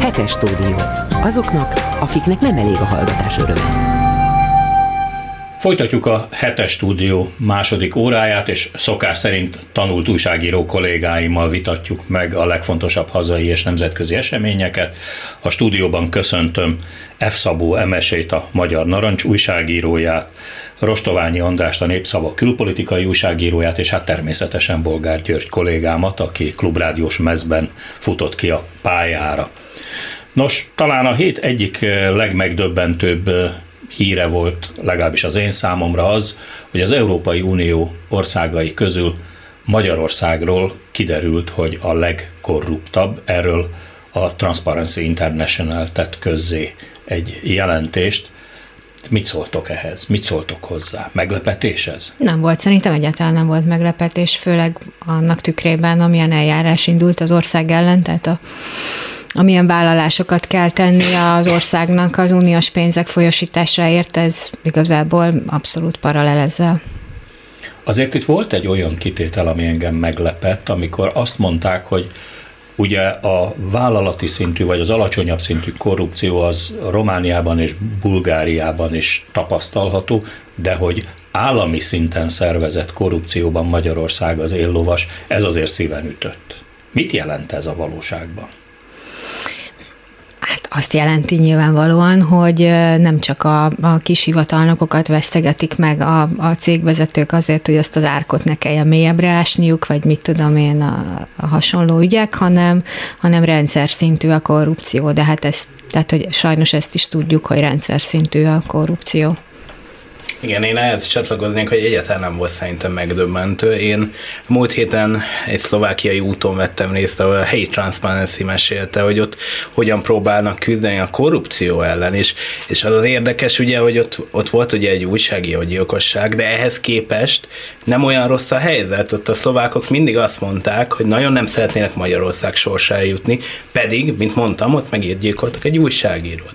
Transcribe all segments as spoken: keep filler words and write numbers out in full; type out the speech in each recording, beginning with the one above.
Hetes stúdió. Azoknak, akiknek nem elég a hallgatás öröme. Folytatjuk a Hetes stúdió második óráját, és szokás szerint tanult újságíró kollégáimmal vitatjuk meg a legfontosabb hazai és nemzetközi eseményeket. A stúdióban köszöntöm F. Szabó Emesét, a Magyar Narancs újságíróját, Rostoványi Andrást, a Népszava külpolitikai újságíróját, és hát természetesen Bolgár György kollégámat, aki klubrádiós mezben futott ki a pályára. Nos, talán a hét egyik legmegdöbbentőbb híre volt, legalábbis az én számomra az, hogy az Európai Unió országai közül Magyarországról kiderült, hogy a legkorruptabb. Erről a Transparency International tett közzé egy jelentést. Mit szóltok ehhez? Mit szóltok hozzá? Meglepetés ez? Nem volt, szerintem egyáltalán nem volt meglepetés, főleg annak tükrében, amilyen eljárás indult az ország ellen, tehát a amilyen vállalásokat kell tenni az országnak az uniós pénzek folyosításáért, ez igazából abszolút paralel ezzel. Azért itt volt egy olyan kitétel, ami engem meglepett, amikor azt mondták, hogy ugye a vállalati szintű, vagy az alacsonyabb szintű korrupció az Romániában és Bulgáriában is tapasztalható, de hogy állami szinten szervezett korrupcióban Magyarország az éllovas, ez azért szíven ütött. Mit jelent ez a valóságban? Azt jelenti nyilvánvalóan, hogy nem csak a, a kis hivatalnokokat vesztegetik meg a, a cégvezetők azért, hogy azt az árkot ne kelljen mélyebbre ásniuk, vagy mit tudom én, a, a hasonló ügyek, hanem, hanem rendszer szintű a korrupció. De hát ez, tehát, hogy sajnos ezt is tudjuk, hogy rendszer szintű a korrupció. Igen, én ehhez csatlakoznék, hogy egyáltalán nem volt szerintem megdöbbentő. Én múlt héten egy szlovákiai úton vettem részt, ahol a helyi Transparency mesélte, hogy ott hogyan próbálnak küzdeni a korrupció ellen, és, és az az érdekes ugye, hogy ott, ott volt ugye egy újságíró gyilkosság, de ehhez képest nem olyan rossz a helyzet. Ott a szlovákok mindig azt mondták, hogy nagyon nem szeretnének Magyarország sorsára jutni, pedig, mint mondtam, ott meggyilkoltak egy újságírót.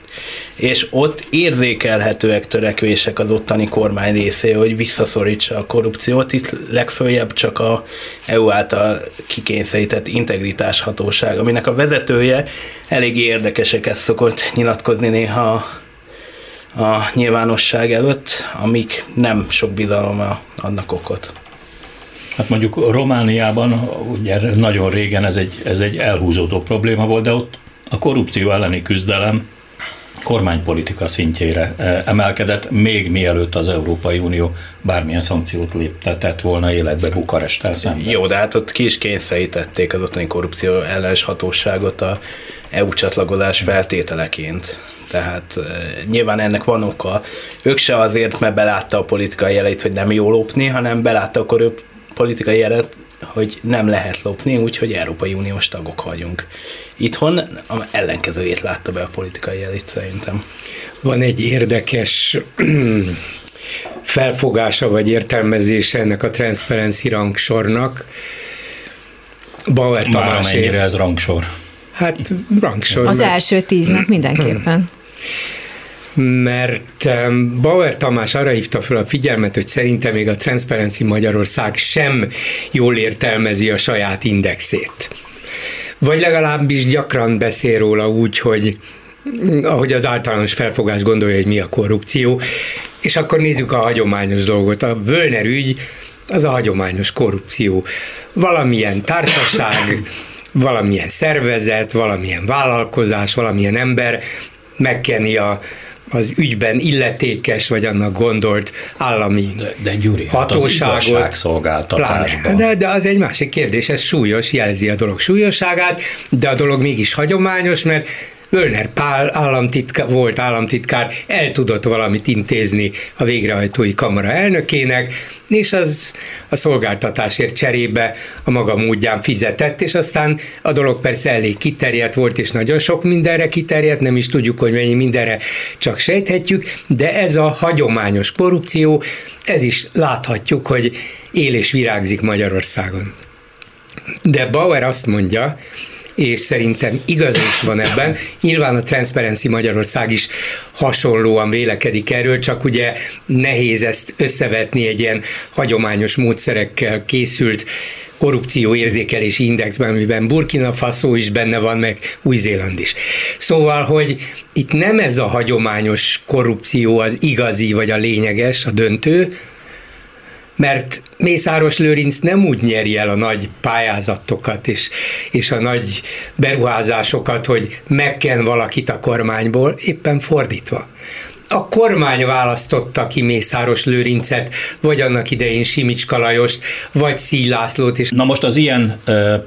És ott érzékelhetőek törekvések az ottani kormány részéről, hogy visszaszorítsa a korrupciót, itt legföljebb csak a é u által kikényszerített integritáshatóság, aminek a vezetője elég érdekeseket szokott nyilatkozni néha a nyilvánosság előtt, amik nem sok bizalomra adnak okot. Hát mondjuk Romániában ugye nagyon régen ez egy, ez egy elhúzódó probléma volt, de ott a korrupció elleni küzdelem kormánypolitika szintjére emelkedett, még mielőtt az Európai Unió bármilyen szankciót léptetett volna életbe Bukaresttel szemben. Jó, de hát ott ki is kényszerítették az ottani korrupció ellenes hatóságot a é u csatlakozás feltételeként. Tehát nyilván ennek van oka. Ők se azért, mert belátta a politikai jeleit, hogy nem jó lopni, hanem belátta a korrup- politikai jelet, hogy nem lehet lopni, úgyhogy Európai Uniós tagok vagyunk. Itthon ellenkezőjét látta be a politikai elit szerintem. Van egy érdekes felfogása vagy értelmezése ennek a Transparency rangsornak. Bauer Tamás mennyire ez rangsor? Hát rangsor. Az mert... első tíznek mindenképpen. Mert Bauer Tamás arra hívta fel a figyelmet, hogy szerintem még a Transparency Magyarország sem jól értelmezi a saját indexét. Vagy legalábbis gyakran beszél róla úgy, hogy ahogy az általános felfogás gondolja, hogy mi a korrupció, és akkor nézzük a hagyományos dolgot. A Völner ügy az a hagyományos korrupció. Valamilyen társaság, valamilyen szervezet, valamilyen vállalkozás, valamilyen ember megkeni a az ügyben illetékes, vagy annak gondolt állami de, de Gyuri, hatóságot. Hát az de, de az egy másik kérdés, ez súlyos, jelzi a dolog súlyosságát, de a dolog mégis hagyományos, mert Völner Pál államtitka, volt államtitkár, el tudott valamit intézni a végrehajtói kamara elnökének, és az a szolgáltatásért cserébe a maga módján fizetett, és aztán a dolog persze elég kiterjedt volt, és nagyon sok mindenre kiterjedt, nem is tudjuk, hogy mennyi mindenre, csak sejthetjük, de ez a hagyományos korrupció, ez is láthatjuk, hogy él és virágzik Magyarországon. De Bauer azt mondja, és szerintem igaz is van ebben. Nyilván a Transparency Magyarország is hasonlóan vélekedik erről, csak ugye nehéz ezt összevetni egy ilyen hagyományos módszerekkel készült korrupcióérzékelési indexben, amiben Burkina Faso is benne van, meg Új-Zéland is. Szóval, hogy itt nem ez a hagyományos korrupció az igazi, vagy a lényeges, a döntő, mert Mészáros Lőrinc nem úgy nyeri el a nagy pályázatokat és, és a nagy beruházásokat, hogy megken valakit a kormányból, éppen fordítva. A kormány választotta ki Mészáros Lőrincet, vagy annak idején Simicska Lajost, vagy Szíj Lászlót is. Na most az ilyen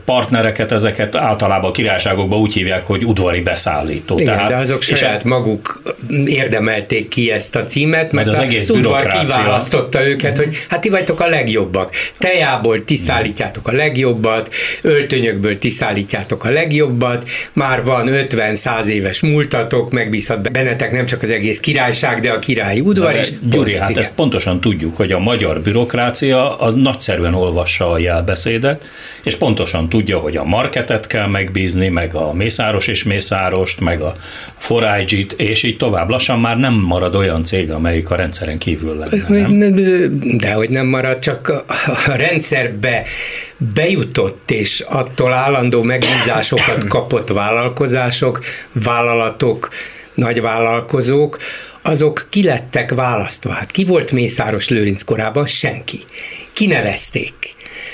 partnereket, ezeket általában a királyságokban úgy hívják, hogy udvari beszállító. Igen, tehát, de azok saját e... maguk érdemelték ki ezt a címet, mert az, az, az udvar kiválasztotta őket, hogy hát ti vagytok a legjobbak. Tejából ti szállítjátok a legjobbat, öltönyökből ti szállítjátok a legjobbat, már van ötven-száz éves múltatok, megbízhat bennetek nem csak az egész király, de a királyi udvar is. Gyuri, hát igen. Ezt pontosan tudjuk, hogy a magyar bürokrácia az nagyszerűen olvassa a jelbeszédet, és pontosan tudja, hogy a marketet kell megbízni, meg a Mészáros és Mészárost, meg a forágyit, és így tovább. Lassan már nem marad olyan cég, amelyik a rendszeren kívül lenne, nem? De hogy nem marad, csak a rendszerbe bejutott és attól állandó megbízásokat kapott vállalkozások, vállalatok, nagyvállalkozók, azok ki lettek választva. Hát ki volt Mészáros Lőrinc korában? Senki. Kinevezték.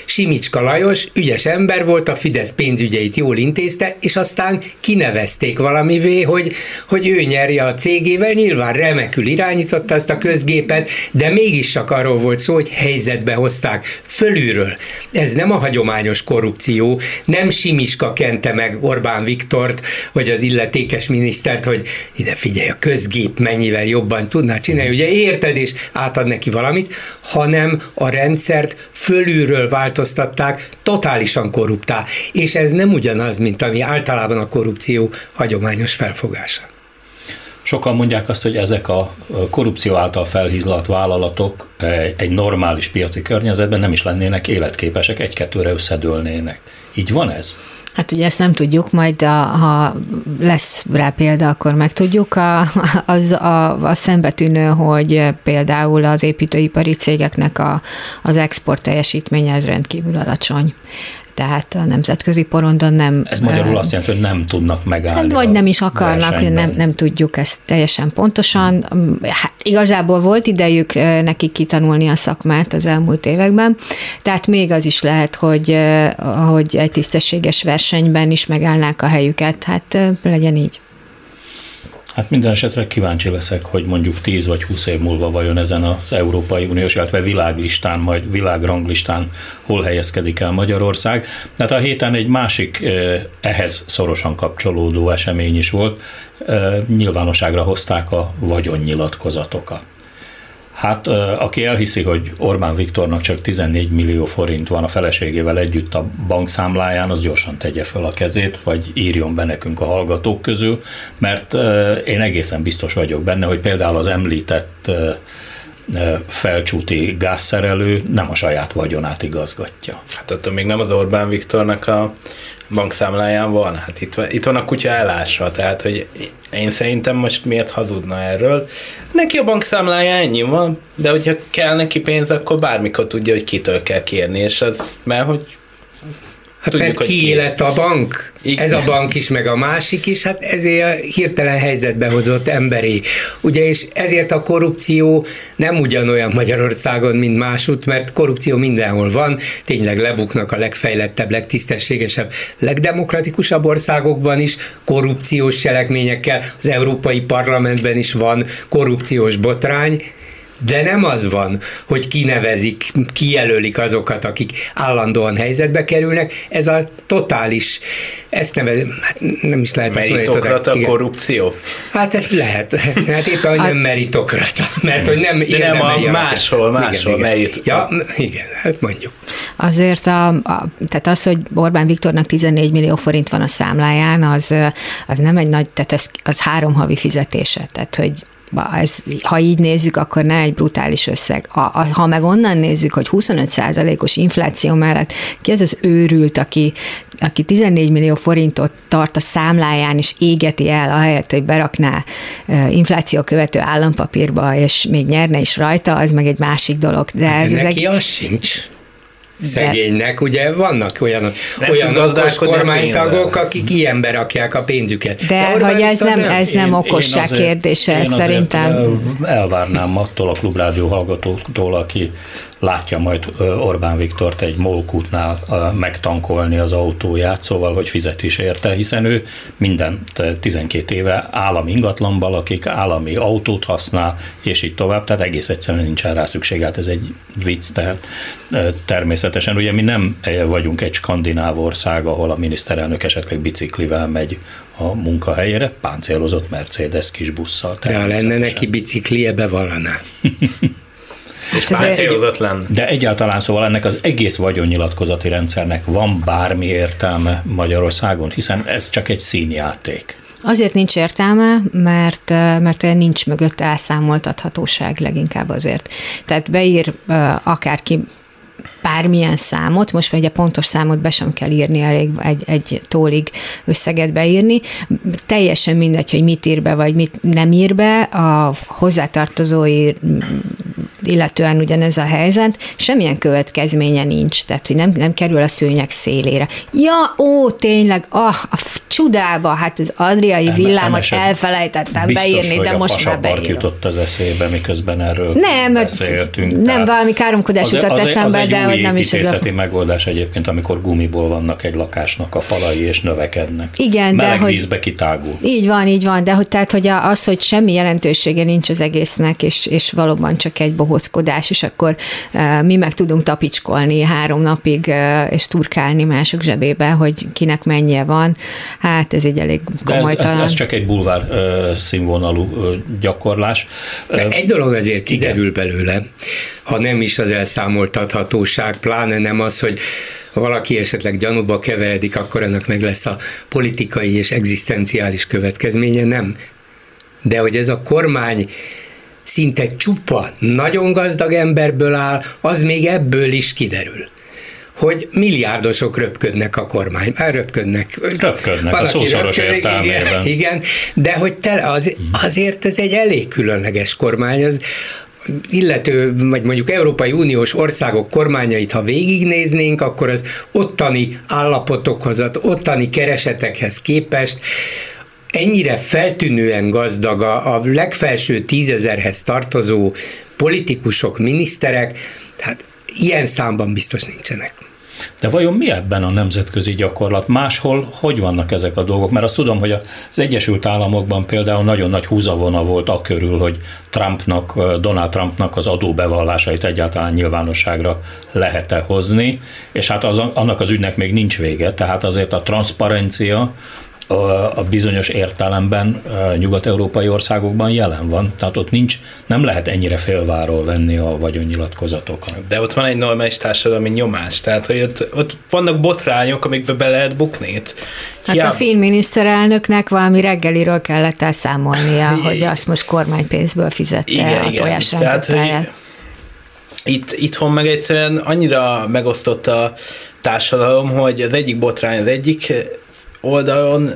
Simicska Lajos ügyes ember volt, a Fidesz pénzügyeit jól intézte, és aztán kinevezték valamivé, hogy, hogy ő nyerje a cégével, nyilván remekül irányította ezt a közgépet, de mégis csak arról volt szó, hogy helyzetbe hozták fölülről. Ez nem a hagyományos korrupció, nem Simicska kente meg Orbán Viktort, vagy az illetékes minisztert, hogy ide figyelj, a közgép mennyivel jobban tudná csinálni, ugye érted, és átad neki valamit, hanem a rendszert fölülről változtatták, totálisan korruptá, és ez nem ugyanaz, mint ami általában a korrupció hagyományos felfogása. Sokan mondják azt, hogy ezek a korrupció által felhízlalt vállalatok egy normális piaci környezetben nem is lennének életképesek, egy-kettőre összedőlnének. Így van ez? Hát ugye ezt nem tudjuk, majd a, ha lesz rá példa, akkor megtudjuk. A, az a, a szembetűnő, hogy például az építőipari cégeknek a, az export teljesítménye ez rendkívül alacsony. Tehát a nemzetközi porondon nem... Ez magyarul azt jelenti, hogy nem tudnak megállni. Vagy nem is akarnak, nem, nem tudjuk ezt teljesen pontosan. Hát igazából volt idejük nekik kitanulni a szakmát az elmúlt években, tehát még az is lehet, hogy, hogy egy tisztességes versenyben is megállnák a helyüket, hát legyen így. Hát minden esetre kíváncsi leszek, hogy mondjuk tíz vagy húsz év múlva vajon ezen az Európai Uniós, illetve világlistán, majd világranglistán hol helyezkedik el Magyarország. Tehát a héten egy másik ehhez szorosan kapcsolódó esemény is volt. Nyilvánosságra hozták a vagyonnyilatkozatokat. Hát aki elhiszi, hogy Orbán Viktornak csak tizennégy millió forint van a feleségével együtt a bankszámláján, az gyorsan tegye fel a kezét, vagy írjon be nekünk a hallgatók közül, mert én egészen biztos vagyok benne, hogy például az említett felcsúti gázszerelő nem a saját vagyonát igazgatja. Hát attól még nem az Orbán Viktornak a bankszámláján van, hát itt van, itt van a kutya elása, tehát hogy én szerintem most miért hazudna erről. Neki a bankszámláján ennyi van, de hogyha kell neki pénz, akkor bármikor tudja, hogy kitől kell kérni, és az mert hogy... Hát tudjuk, mert kiélet a bank, igen. Ez a bank is, meg a másik is, hát ezért a hirtelen helyzetbe hozott emberi. Ugye, és ezért a korrupció nem ugyanolyan Magyarországon, mint másutt, mert korrupció mindenhol van, tényleg lebuknak a legfejlettebb, legtisztességesebb, legdemokratikusabb országokban is, korrupciós cselekményekkel, az Európai Parlamentben is van korrupciós botrány, de nem az van, hogy kinevezik, kijelölik azokat, akik állandóan helyzetbe kerülnek, ez a totális, ezt nevez, hát nem is lehet azt mondani. Meritokrata korrupció? Hát lehet, hát éppen, hogy hát, nem meritokrata, mert hogy nem érdemeli. Máshol, máshol merit. Ja, igen, hát mondjuk. Azért a, a, tehát az, hogy Orbán Viktornak tizennégy millió forint van a számláján, az, az nem egy nagy, tehát az, az három havi fizetése, tehát hogy Ez, ha így nézzük, akkor ne egy brutális összeg. A, a, ha meg onnan nézzük, hogy huszonöt százalékos infláció mellett ki ez az őrült, aki, aki tizennégy millió forintot tart a számláján, és égeti el ahelyett, hogy berakná infláció követő állampapírba, és még nyerne is rajta, az meg egy másik dolog. De hát ez neki az sincs. szegénynek, ugye vannak olyan, olyan okos kormánytagok, akik ilyenbe rakják a pénzüket. De, de hogy ez nem, ez nem én, okosság én azért, kérdése, én szerintem. Elvárnám attól a Klubrádió hallgatóktól, aki látja majd Orbán Viktort egy molkútnál megtankolni az autóját, szóval, hogy fizet is érte, hiszen ő minden tizenkét éve állami ingatlanban lakik, állami autót használ, és így tovább, tehát egész egyszerűen nincsen rá szükség, hát ez egy vicc, tehát természetesen, ugye mi nem vagyunk egy skandináv ország, ahol a miniszterelnök esetleg biciklivel megy a munkahelyére, páncélozott Mercedes kis busszal. De ha lenne neki biciklie, bevallaná. De egyáltalán szóval ennek az egész vagyonnyilatkozati rendszernek van bármi értelme Magyarországon, hiszen ez csak egy színjáték. Azért nincs értelme, mert, mert nincs mögött elszámoltathatóság leginkább azért. Tehát beír akárki bármilyen számot, most már ugye pontos számot be sem kell írni, elég egy, egy tólig összeget beírni. Teljesen mindegy, hogy mit ír be, vagy mit nem ír be, a hozzátartozói illetően ugyanez a helyzet, semmilyen következménye nincs, tehát hogy nem, nem kerül a szőnyeg szélére. Ja, ó, tényleg, ah, a csodába, hát az adriai villámot elfelejtettem biztos, beírni, de most már beírom. Biztos, jutott az eszébe, miközben erről nem, beszéltünk. Nem, tehát valami káromkodás jutott eszembe, az de hogy nem is. Az egy új építészeti megoldás egyébként, amikor gumiból vannak egy lakásnak a falai, és növekednek. Igen, meleg de hogy... vízbe kitágul. Így van, így van, de hogy, tehát, hogy az, hogy semmi jelentősége nincs az egésznek, és, és valóban csak egy bohóckodás, és akkor uh, mi meg tudunk tapicskolni három napig, uh, és turkálni mások zsebébe, hogy kinek mennyie van. Hát ez egy elég komolytalan. Ez, ez, ez csak egy bulvár uh, színvonalú uh, gyakorlás. De egy dolog azért kiderül belőle, ha nem is az elszámoltathatóság, pláne nem az, hogy ha valaki esetleg gyanúba keveredik, akkor annak meg lesz a politikai és egzisztenciális következménye, nem. De hogy ez a kormány szinte csupa, nagyon gazdag emberből áll, az még ebből is kiderül, hogy milliárdosok röpködnek a kormány. Már röpködnek. Röpködnek, a szószoros röpköd, értelmében. Igen, igen, de hogy te, az, azért ez egy elég különleges kormány, az illető, vagy mondjuk Európai Uniós országok kormányait, ha végignéznénk, akkor az ottani állapotokhoz, az ottani keresetekhez képest ennyire feltűnően gazdag a, a legfelső tízezerhez tartozó politikusok, miniszterek, tehát ilyen számban biztos nincsenek. De vajon mi ebben a nemzetközi gyakorlat? Máshol hogy vannak ezek a dolgok? Mert azt tudom, hogy az Egyesült Államokban például nagyon nagy húzavona volt a körül, hogy Trumpnak, Donald Trumpnak az adóbevallásait egyáltalán nyilvánosságra lehet-e hozni, és hát az, annak az ügynek még nincs vége, tehát azért a transzparencia a bizonyos értelemben nyugat-európai országokban jelen van. Tehát ott nincs, nem lehet ennyire félváról venni a vagyonnyilatkozatokat. De ott van egy normális társadalmi nyomás, tehát hogy ott, ott vannak botrányok, amikbe be lehet bukni. Hát ja. A finn miniszterelnöknek valami reggeliről kellett elszámolnia, hogy azt most kormánypénzből fizette igen, a tojásrántottáját. Itt, itthon meg egyszerűen annyira megosztott a társadalom, hogy az egyik botrány az egyik oldalon,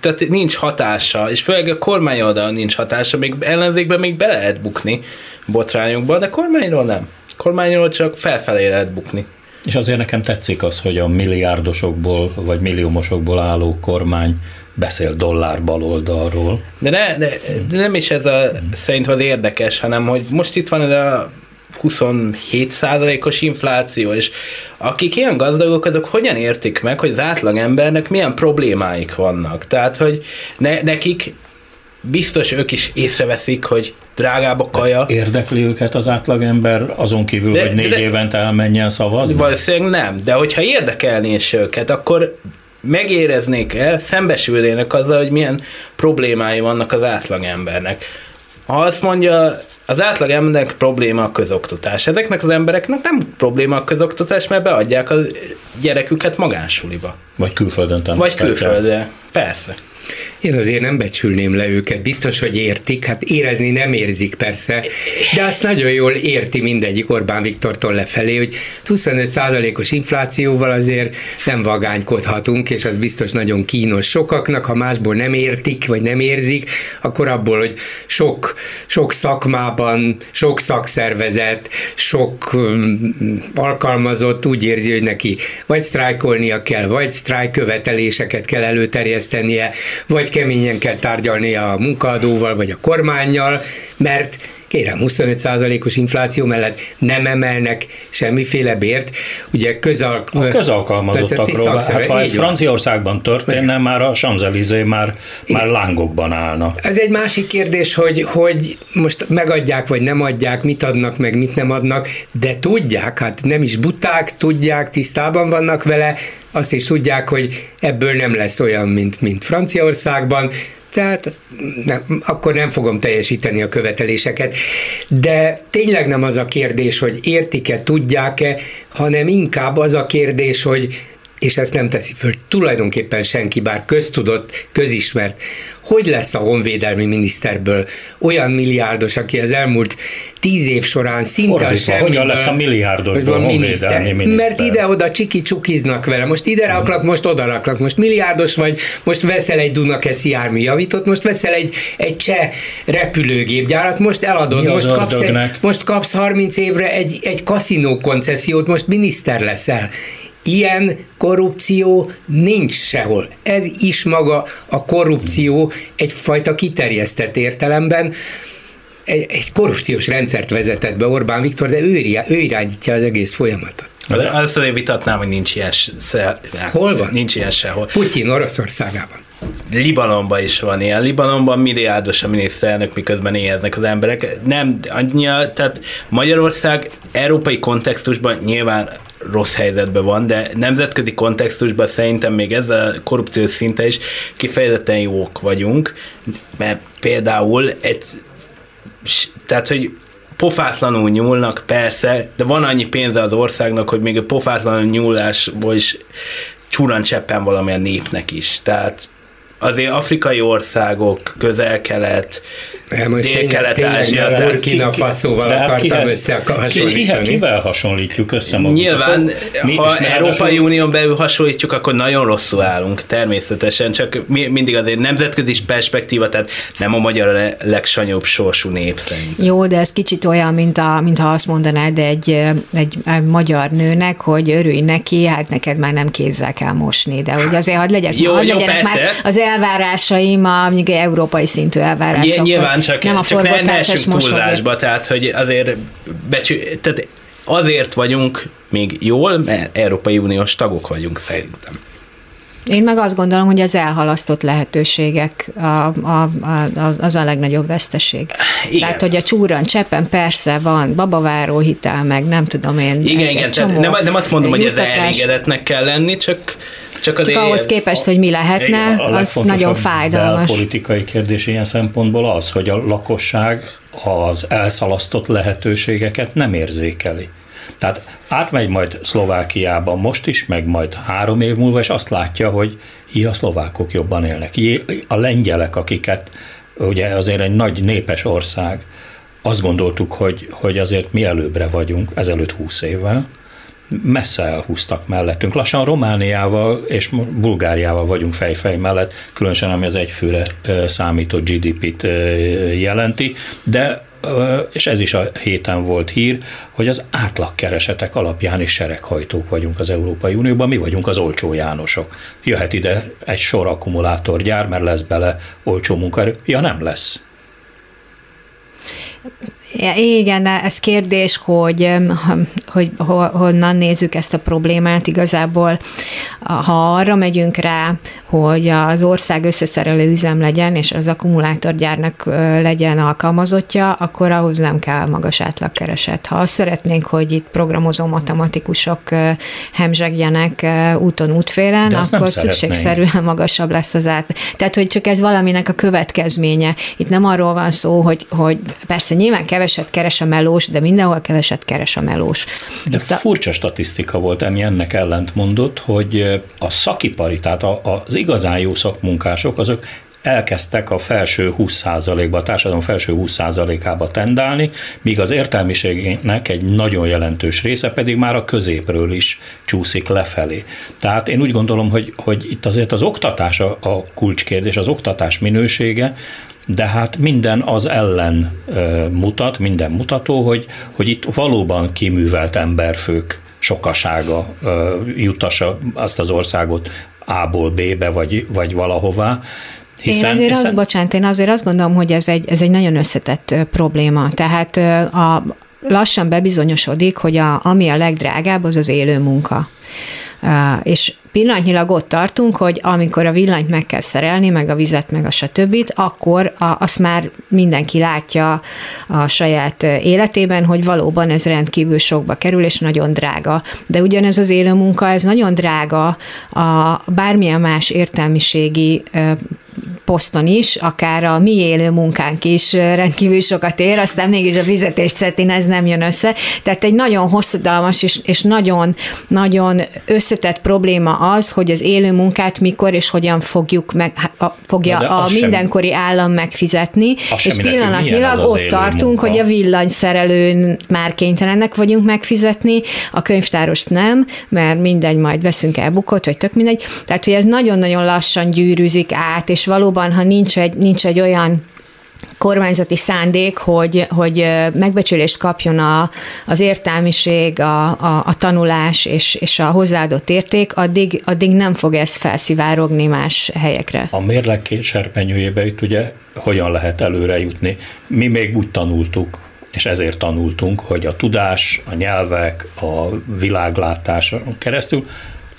tehát nincs hatása, és főleg a kormány oldalon nincs hatása, még ellenzékben még be lehet bukni botrányokba, de kormányról nem. Kormányról csak felfelé lehet bukni. És azért nekem tetszik az, hogy a milliárdosokból vagy milliómosokból álló kormány beszél dollár baloldalról. De, ne, de, de nem is ez a, szerintem az érdekes, hanem hogy most itt van ez a huszonhét százalékos infláció, és akik ilyen gazdagok, azok hogyan értik meg, hogy az átlag embernek milyen problémáik vannak. Tehát, hogy ne, nekik biztos ők is észreveszik, hogy drágább a kaja. De érdekli őket az átlagember azon kívül, de, hogy négy de, évente elmenjen szavazni? Valószínűleg nem, de hogyha érdekelni is őket, akkor megéreznék-e, szembesülnének azzal, hogy milyen problémái vannak az átlagembernek. Ha azt mondja, az átlag embernek probléma a közoktatás. Ezeknek az embereknek nem probléma a közoktatás, mert beadják a gyereküket magánsuliba. Vagy külföldön. Vagy külföldön, persze. Én azért nem becsülném le őket, biztos, hogy értik, hát érezni nem érzik persze, de azt nagyon jól érti mindegyik Orbán Viktortól lefelé, hogy huszonöt százalékos inflációval azért nem vagánykodhatunk, és az biztos nagyon kínos sokaknak, ha másból nem értik, vagy nem érzik, akkor abból, hogy sok, sok szakmában, sok szakszervezet, sok alkalmazott úgy érzi, hogy neki vagy sztrájkolnia kell, vagy sztrájkköveteléseket kell előterjesztenie, vagy keményen kell tárgyalnia a munkaadóval, vagy a kormánnyal, mert kérem, huszonöt százalékos infláció mellett nem emelnek semmiféle bért. Ugye közal... A közalkalmazottakról, hát ha ez Franciaországban történne, meg. Már a Champs-Élysées már, már lángokban állna. Ez egy másik kérdés, hogy, hogy most megadják, vagy nem adják, mit adnak, meg mit nem adnak, de tudják, hát nem is buták, tudják, tisztában vannak vele, azt is tudják, hogy ebből nem lesz olyan, mint, mint Franciaországban, tehát nem, akkor nem fogom teljesíteni a követeléseket. De tényleg nem az a kérdés, hogy értik-e, tudják-e, hanem inkább az a kérdés, hogy, és ezt nem teszi föl tulajdonképpen senki, bár köztudott, közismert, hogy lesz a honvédelmi miniszterből olyan milliárdos, aki az elmúlt tíz év során szinte semmiből... Hogyan lesz a milliárdosból honvédelmi miniszter? miniszter? Mert ide-oda csiki-csukiznak vele. Most ide raklak, most oda raklak. Most milliárdos vagy, most veszel egy Dunakeszi jármű javított, most veszel egy, egy cseh repülőgépgyárat, most eladod, most kapsz, egy, most kapsz harminc évre egy, egy kaszinó koncesziót, most miniszter leszel. Ilyen korrupció nincs sehol. Ez is maga a korrupció egyfajta kiterjesztett értelemben. Egy, egy korrupciós rendszert vezetett be Orbán Viktor, de ő, irá, ő irányítja az egész folyamatot. Először én vitatnám, hogy nincs ilyen, se, hol van? Nincs ilyen sehol. Putyin Oroszországában. Libanonban is van ilyen. Libanonban milliárdos a miniszterelnök, miközben éheznek az emberek. Nem, annyira, tehát Magyarország európai kontextusban nyilván rossz helyzetben van, de nemzetközi kontextusban szerintem még ez a korrupciós szinte is kifejezetten jók vagyunk, mert például egy, tehát, hogy pofátlanul nyúlnak, persze, de van annyi pénze az országnak, hogy még a pofátlanul nyúlásból is csúrancseppen valami a népnek is. Tehát azért afrikai országok, közel-kelet, Dél-Kelet-Ázsia. Burkina Faszóval akartam összehasonlítani. Kivel hasonlítjuk össze magunkat? Nyilván, mi, ha Európai Unión belül hasonlítjuk, akkor nagyon rosszul állunk, természetesen, csak mi, mindig azért nemzetközi perspektíva, tehát nem a magyar legsanyóbb sorsú nép szerint. Jó, de ez kicsit olyan, mint a, mintha azt mondanád egy, egy magyar nőnek, hogy örülj neki, hát neked már nem kézzel kell mosni, de hogy azért hadd legyek, jó, hadd jó, legyenek persze. Már az elvárásaim, a, mondjuk európai szintű elvárások. Csak, nem a csak ne, ne essünk túlzásba, tehát, hogy azért, becsü- tehát azért vagyunk még jól, mert Európai Uniós tagok vagyunk szerintem. Én meg azt gondolom, hogy az elhalasztott lehetőségek a, a, a, az a legnagyobb veszteség. Igen. Tehát, hogy a csúran cseppen persze van babaváró hitel, meg nem tudom én. Igen, igen, tehát nem, nem azt mondom, jutatás, hogy ez elégedetnek kell lenni, csak Csak, Csak ahhoz képest, a, hogy mi lehetne, a az nagyon fájdalmas. A politikai kérdés ilyen szempontból az, hogy a lakosság az elszalasztott lehetőségeket nem érzékeli. Tehát átmegy majd Szlovákiába most is, meg majd három év múlva, és azt látja, hogy így a szlovákok jobban élnek. Így a lengyelek, akiket, ugye azért egy nagy népes ország, azt gondoltuk, hogy, hogy azért mi előbbre vagyunk, ezelőtt húsz évvel, messze elhúztak mellettünk. Lassan Romániával és Bulgáriával vagyunk fejfej mellett, különösen ami az egyfőre számító gé dé pét jelenti, de, és ez is a héten volt hír, hogy az átlagkeresetek alapján is sereghajtók vagyunk az Európai Unióban, mi vagyunk az olcsó Jánosok. Jöhet ide egy sor akkumulátorgyár, mert lesz bele olcsó munkaerő. Ja, nem lesz. Igen, ez kérdés, hogy, hogy honnan nézzük ezt a problémát igazából. Ha arra megyünk rá, hogy az ország összeszerelő üzem legyen, és az akkumulátorgyárnak legyen alkalmazottja, akkor ahhoz nem kell magas átlagkereset. Ha azt szeretnénk, hogy itt programozó matematikusok hemzsegjenek úton útfélen, akkor szükségszerűen magasabb lesz az át. Tehát, hogy csak ez valaminek a következménye. Itt nem arról van szó, hogy, hogy persze nyilván keveset keres a melós, de mindenhol keveset keres a melós. De itt furcsa a... statisztika volt, ami ennek ellentmondott, hogy a szakipari, tehát az igazán jó szakmunkások, azok elkezdtek a felső húsz százalékba, a társadalom felső húsz százalékába tendálni, míg az értelmiségnek egy nagyon jelentős része pedig már a középről is csúszik lefelé. Tehát én úgy gondolom, hogy, hogy itt azért az oktatás a, a kulcskérdés, az oktatás minősége, de hát minden az ellen ö, mutat, minden mutató, hogy, hogy itt valóban kiművelt emberfők sokasága ö, jutassa azt az országot A-ból B-be, vagy, vagy valahová. Hiszen, én, azért hiszen... azt, bocsánat, én azért azt gondolom, hogy ez egy, ez egy nagyon összetett probléma. Tehát a, lassan bebizonyosodik, hogy a, ami a legdrágább, az az élő munka. És pillanatnyilag ott tartunk, hogy amikor a villanyt meg kell szerelni, meg a vizet, meg a stb., akkor a, azt már mindenki látja a saját életében, hogy valóban ez rendkívül sokba kerül, és nagyon drága. De ugyanez az élő munka, ez nagyon drága a bármilyen más értelmiségi poszton is, akár a mi élő munkánk is rendkívül sokat ér, aztán mégis a fizetésszetén ez nem jön össze. Tehát egy nagyon hosszadalmas és, és nagyon, nagyon összetett probléma az, hogy az élő munkát mikor és hogyan fogjuk meg, a, fogja a mindenkori sem, állam megfizetni, és pillanatnyilag ott az tartunk, munka? Hogy a villanyszerelőn már kénytelenek vagyunk megfizetni, a könyvtárost nem, mert mindegy, majd veszünk el bukót, vagy tök mindegy. Tehát, hogy ez nagyon-nagyon lassan gyűrűzik át, és valóban, ha nincs egy, nincs egy olyan kormányzati szándék, hogy, hogy megbecsülést kapjon a, az értelmiség, a, a, a tanulás és, és a hozzáadott érték, addig, addig nem fog ez felszivárogni más helyekre. A mérleg két serpenyőjébe itt ugye hogyan lehet előre jutni? Mi még úgy tanultuk, és ezért tanultunk, hogy a tudás, a nyelvek, a világlátás keresztül.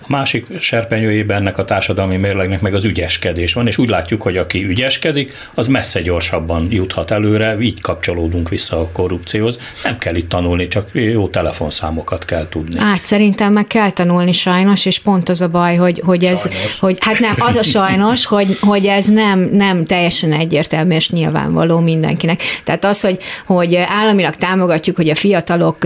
A másik serpenyőjében ennek a társadalmi mérlegnek meg az ügyeskedés van, és úgy látjuk, hogy aki ügyeskedik, az messze gyorsabban juthat előre, így kapcsolódunk vissza a korrupcióhoz. Nem kell itt tanulni, csak jó telefonszámokat kell tudni. Hát szerintem meg kell tanulni sajnos, és pont az a baj, hogy, hogy ez, sajnos. Hogy, hát nem, az a sajnos, hogy, hogy ez nem, nem teljesen egyértelmű és nyilvánvaló mindenkinek. Tehát az, hogy, hogy államilag támogatjuk, hogy a fiatalok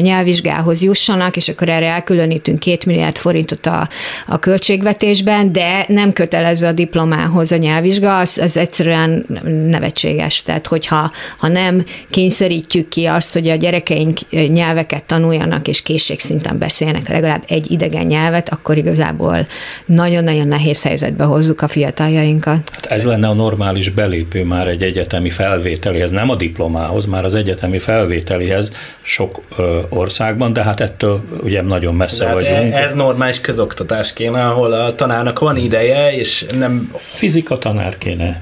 nyelvvizsgához jussanak, és akkor erre elkülönítünk két milliárd forint A, a költségvetésben, de nem kötelező a diplomához a nyelvvizsga, az, az egyszerűen nevetséges. Tehát, hogyha ha nem kényszerítjük ki azt, hogy a gyerekeink nyelveket tanuljanak, és készségszinten beszéljenek legalább egy idegen nyelvet, akkor igazából nagyon-nagyon nehéz helyzetbe hozzuk a fiataljainkat. Hát ez lenne a normális belépő már egy egyetemi felvételihez, nem a diplomához, már az egyetemi felvételihez sok ö, országban, de hát ettől ugye nagyon messze hát vagyunk. Ez normális. Más közoktatás kéne, ahol a tanárnak van ideje, és nem... Fizika tanár kéne,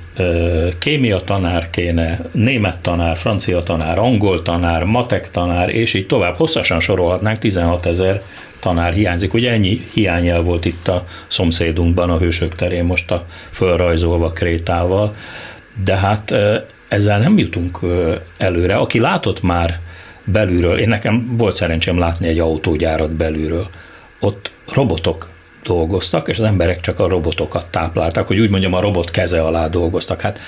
kémia tanár kéne, német tanár, francia tanár, angol tanár, matek tanár, és így tovább. Hosszasan sorolhatnánk, tizenhatezer tanár hiányzik. Ugye ennyi hiányjel volt itt a szomszédunkban, a Hősök terén most a fölrajzolva krétával, de hát ezzel nem jutunk előre. Aki látott már belülről, én nekem volt szerencsém látni egy autógyárat belülről, ott robotok dolgoztak, és az emberek csak a robotokat táplálták, hogy úgy mondjam, a robot keze alá dolgoztak. Hát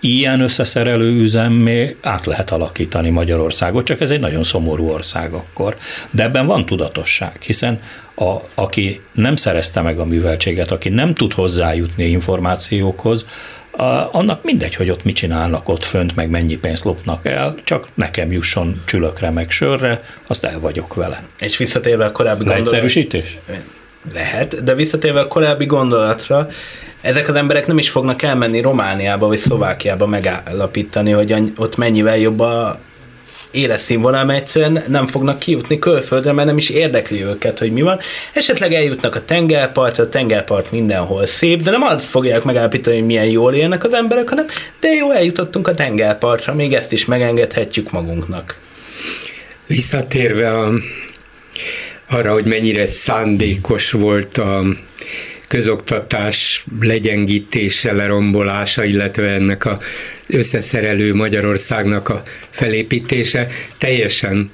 ilyen összeszerelő üzemmé át lehet alakítani Magyarországot, csak ez egy nagyon szomorú ország akkor. De ebben van tudatosság, hiszen a, aki nem szerezte meg a műveltséget, aki nem tud hozzájutni információkhoz, a, annak mindegy, hogy ott mit csinálnak ott fönt, meg mennyi pénzt lopnak el, csak nekem jusson csülökre, meg sörre, azt el vagyok vele. És visszatérve a korábbi gondolatra... Leegyszerűsítés? Lehet, de visszatérve a korábbi gondolatra, ezek az emberek nem is fognak elmenni Romániába vagy Szlovákiába megállapítani, hogy ott mennyivel jobb a életszínvonal, mert egyszerűen nem fognak kijutni külföldre, mert nem is érdekli őket, hogy mi van. Esetleg eljutnak a tengerpartra, a tengerpart mindenhol szép, de nem azt fogják megállapítani, hogy milyen jól élnek az emberek, hanem de jó, eljutottunk a tengerpartra, még ezt is megengedhetjük magunknak. Visszatérve a, arra, hogy mennyire szándékos volt a közoktatás legyengítése, lerombolása, illetve ennek az összeszerelő Magyarországnak a felépítése. Teljesen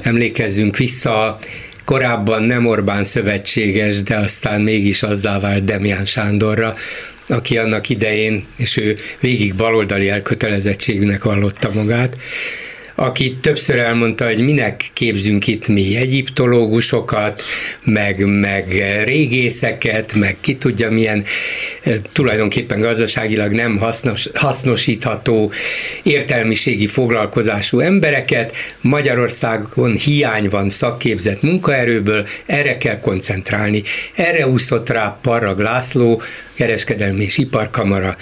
emlékezzünk vissza, korábban nem Orbán szövetséges, de aztán mégis azzá vált Demján Sándorra, aki annak idején, és ő végig baloldali elkötelezettségűnek vallotta magát, aki többször elmondta, hogy minek képzünk itt mi egyiptológusokat, meg, meg régészeket, meg ki tudja milyen tulajdonképpen gazdaságilag nem hasznos, hasznosítható értelmiségi foglalkozású embereket. Magyarországon hiány van szakképzett munkaerőből, erre kell koncentrálni. Erre úszott rá Parrag László, Kereskedelmi és Iparkamara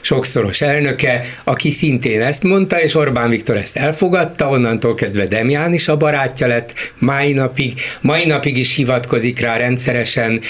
sokszoros elnöke, aki szintén ezt mondta, és Orbán Viktor ezt elfogadta, onnantól kezdve Demján is a barátja lett, mai napig, mai napig is hivatkozik rá rendszeresen.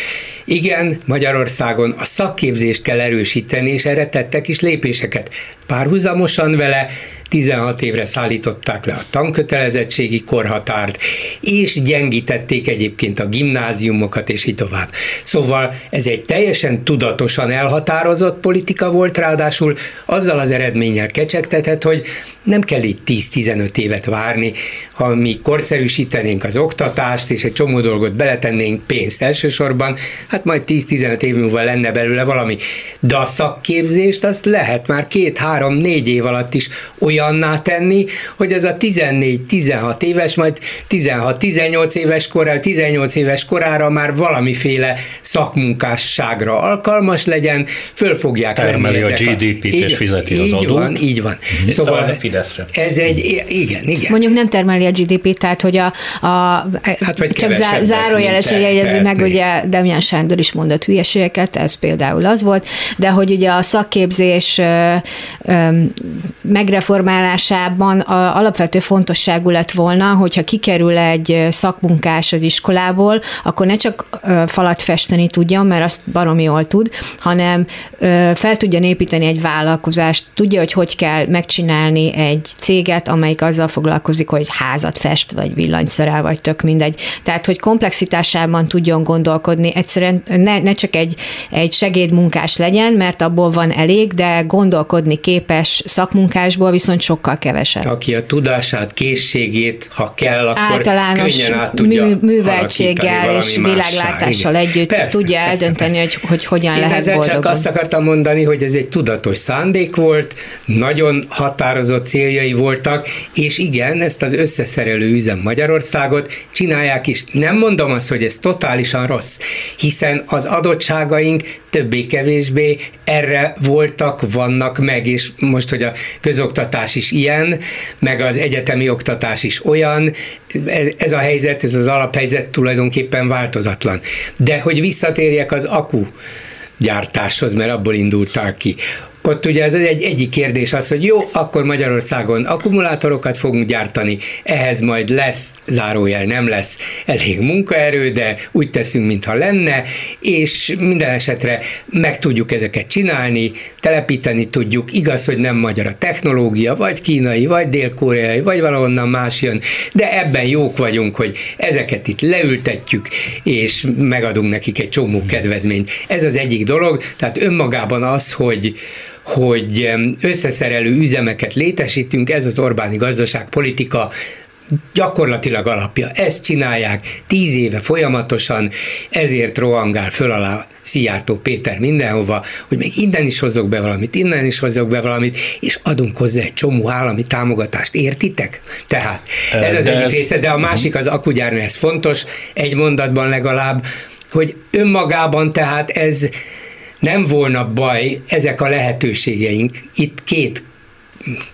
Igen, Magyarországon a szakképzést kell erősíteni, és erre tettek is lépéseket. Párhuzamosan vele tizenhat évre szállították le a tankötelezettségi korhatárt, és gyengítették egyébként a gimnáziumokat, és így tovább. Szóval ez egy teljesen tudatosan elhatározott politika volt, ráadásul azzal az eredménnyel kecsegtetett, hogy nem kell itt tíz-tizenöt évet várni, ha mi korszerűsítenénk az oktatást, és egy csomó dolgot beletennénk, pénzt elsősorban, hát majd tíz-tizenöt év múlva lenne belőle valami. De a szakképzést azt lehet már két-három-négy év alatt is olyanná tenni, hogy ez a tizennégy-tizenhat éves, majd tizenhat-tizennyolc éves korára, tizennyolc éves korára már valamiféle szakmunkásságra alkalmas legyen, föl fogják termeli a gé dé pét a... és fizeti így az adót. Így van, így van. Én szóval ez egy, igen, igen. Mondjuk nem termeli a gé dé pét, tehát hogy a, a hát vagy csak zárójelesen jegyezi meg, ugye Demján Sándor is mondott hülyeségeket, ez például az volt, de hogy ugye a szakképzés ö, ö, megreformálásában a, alapvető fontosságú lett volna, hogyha kikerül egy szakmunkás az iskolából, akkor ne csak ö, falat festeni tudjon, mert azt baromi jól tud, hanem ö, fel tudjon építeni egy vállalkozást, tudja, hogy hogy kell megcsinálni egy céget, amelyik azzal foglalkozik, hogy házat fest, vagy villanyszerel, vagy tök mindegy. Tehát, hogy komplexitásában tudjon gondolkodni, egyszerűen ne, ne csak egy, egy segédmunkás legyen, mert abból van elég, de gondolkodni képes szakmunkásból viszont sokkal kevesebb. Aki a tudását, készségét, ha kell, akkor általános könnyen át tudja mű, műveltséggel és világlátással másság. Együtt persze, tudja persze, eldönteni, persze. Hogy, hogy hogyan Én lehet boldogan. Csak azt akartam mondani, hogy ez egy tudatos szándék volt, nagyon határozott céljai voltak, és igen, ezt az összeszerelő üzem Magyarországot csinálják is. Nem mondom azt, hogy ez totálisan rossz, hiszen az adottságaink többé-kevésbé erre voltak, vannak meg, és most, hogy a közoktatás is ilyen, meg az egyetemi oktatás is olyan, ez a helyzet, ez az alaphelyzet tulajdonképpen változatlan. De hogy visszatérjek az akku gyártáshoz, mert abból indultál ki. Ott ugye ez egy egyik kérdés az, hogy jó, akkor Magyarországon akkumulátorokat fogunk gyártani, ehhez majd lesz, zárójel nem lesz elég munkaerő, de úgy teszünk, mintha lenne, és minden esetre meg tudjuk ezeket csinálni, telepíteni tudjuk, igaz, hogy nem magyar a technológia, vagy kínai, vagy dél-koreai, vagy valahonnan más jön, de ebben jók vagyunk, hogy ezeket itt leültetjük, és megadunk nekik egy csomó kedvezményt. Ez az egyik dolog, tehát önmagában az, hogy hogy összeszerelő üzemeket létesítünk, ez az Orbáni gazdaságpolitika gyakorlatilag alapja. Ezt csinálják tíz éve folyamatosan, ezért rohangál föl alá Szijjártó Péter mindenhova, hogy még innen is hozzok be valamit, innen is hozzok be valamit, és adunk hozzá egy csomó állami támogatást. Értitek? Tehát ez az de egyik ez... része, de a másik az akkugyárnő, ez fontos, egy mondatban legalább, hogy önmagában tehát ez nem volna baj, ezek a lehetőségeink. Itt két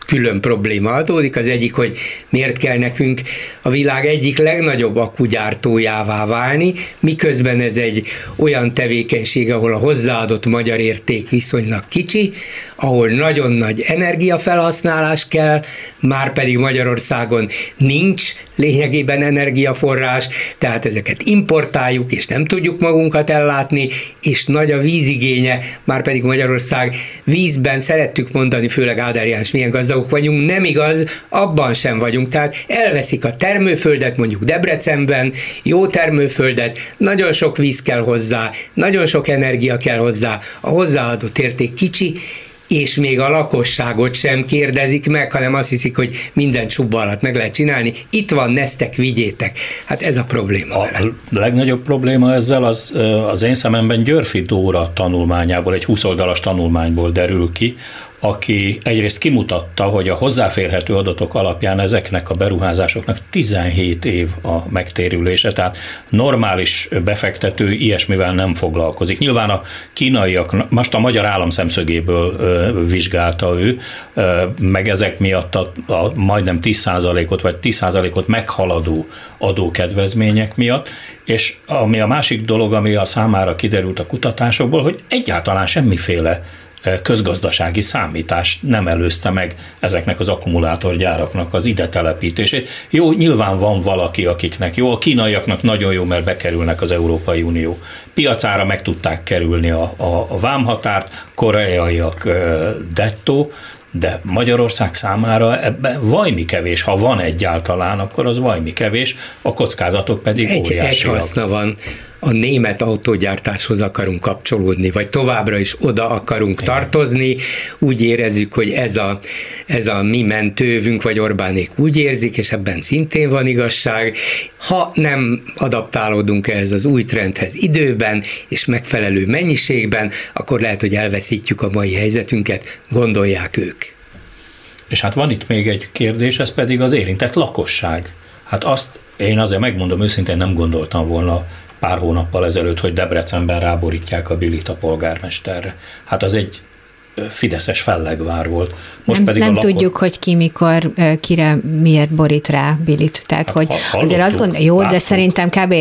külön probléma adódik. Az egyik, hogy miért kell nekünk a világ egyik legnagyobb akkugyártójává válni, miközben ez egy olyan tevékenység, ahol a hozzáadott magyar érték viszonylag kicsi, ahol nagyon nagy energiafelhasználás kell, már pedig Magyarországon nincs lényegében energiaforrás, tehát ezeket importáljuk, és nem tudjuk magunkat ellátni, és nagy a vízigénye, már pedig Magyarország vízben, szerettük mondani, főleg Áder János, milyen gazdagok vagyunk, nem igaz, abban sem vagyunk. Tehát elveszik a termőföldet, mondjuk Debrecenben, jó termőföldet, nagyon sok víz kell hozzá, nagyon sok energia kell hozzá, a hozzáadott érték kicsi, és még a lakosságot sem kérdezik meg, hanem azt hiszik, hogy minden csubba alatt meg lehet csinálni. Itt van, nesztek, vigyétek. Hát ez a probléma. A legnagyobb probléma ezzel az, az én szememben Györfi Dóra tanulmányából, egy húsz oldalas tanulmányból derül ki, aki egyrészt kimutatta, hogy a hozzáférhető adatok alapján ezeknek a beruházásoknak tizenhét év a megtérülése, tehát normális befektető ilyesmivel nem foglalkozik. Nyilván a kínaiak, most a magyar állam szemszögéből vizsgálta ő, meg ezek miatt a, a majdnem tíz százalékot vagy tíz százalékot meghaladó adókedvezmények miatt, és ami a másik dolog, ami a számára kiderült a kutatásokból, hogy egyáltalán semmiféle közgazdasági számítás nem előzte meg ezeknek az akkumulátorgyáraknak az ide telepítését. Jó, nyilván van valaki, akiknek jó, a kínaiaknak nagyon jó, mert bekerülnek az Európai Unió piacára, meg tudták kerülni a, a, a vámhatárt, koreaiak dettó, de Magyarország számára ebben vajmi kevés, ha van egyáltalán, akkor az vajmi kevés, a kockázatok pedig egy, óriásiak. Egy haszna van, a német autógyártáshoz akarunk kapcsolódni, vagy továbbra is oda akarunk igen. tartozni, úgy érezzük, hogy ez a, ez a mi mentővünk, vagy Orbánék úgy érzik, és ebben szintén van igazság. Ha nem adaptálódunk ehhez az új trendhez időben, és megfelelő mennyiségben, akkor lehet, hogy elveszítjük a mai helyzetünket, gondolják ők. És hát van itt még egy kérdés, ez pedig az érintett lakosság. Hát azt én azért megmondom őszintén, nem gondoltam volna pár hónappal ezelőtt, hogy Debrecenben ráborítják a bilit a polgármesterre. Hát az egy fideszes fellegvár volt. Most nem pedig nem lakot... tudjuk, hogy ki mikor, kire, miért borít rá bilit. Tehát, hát, hogy azért azt gondolom, jó, láttuk. De szerintem kb.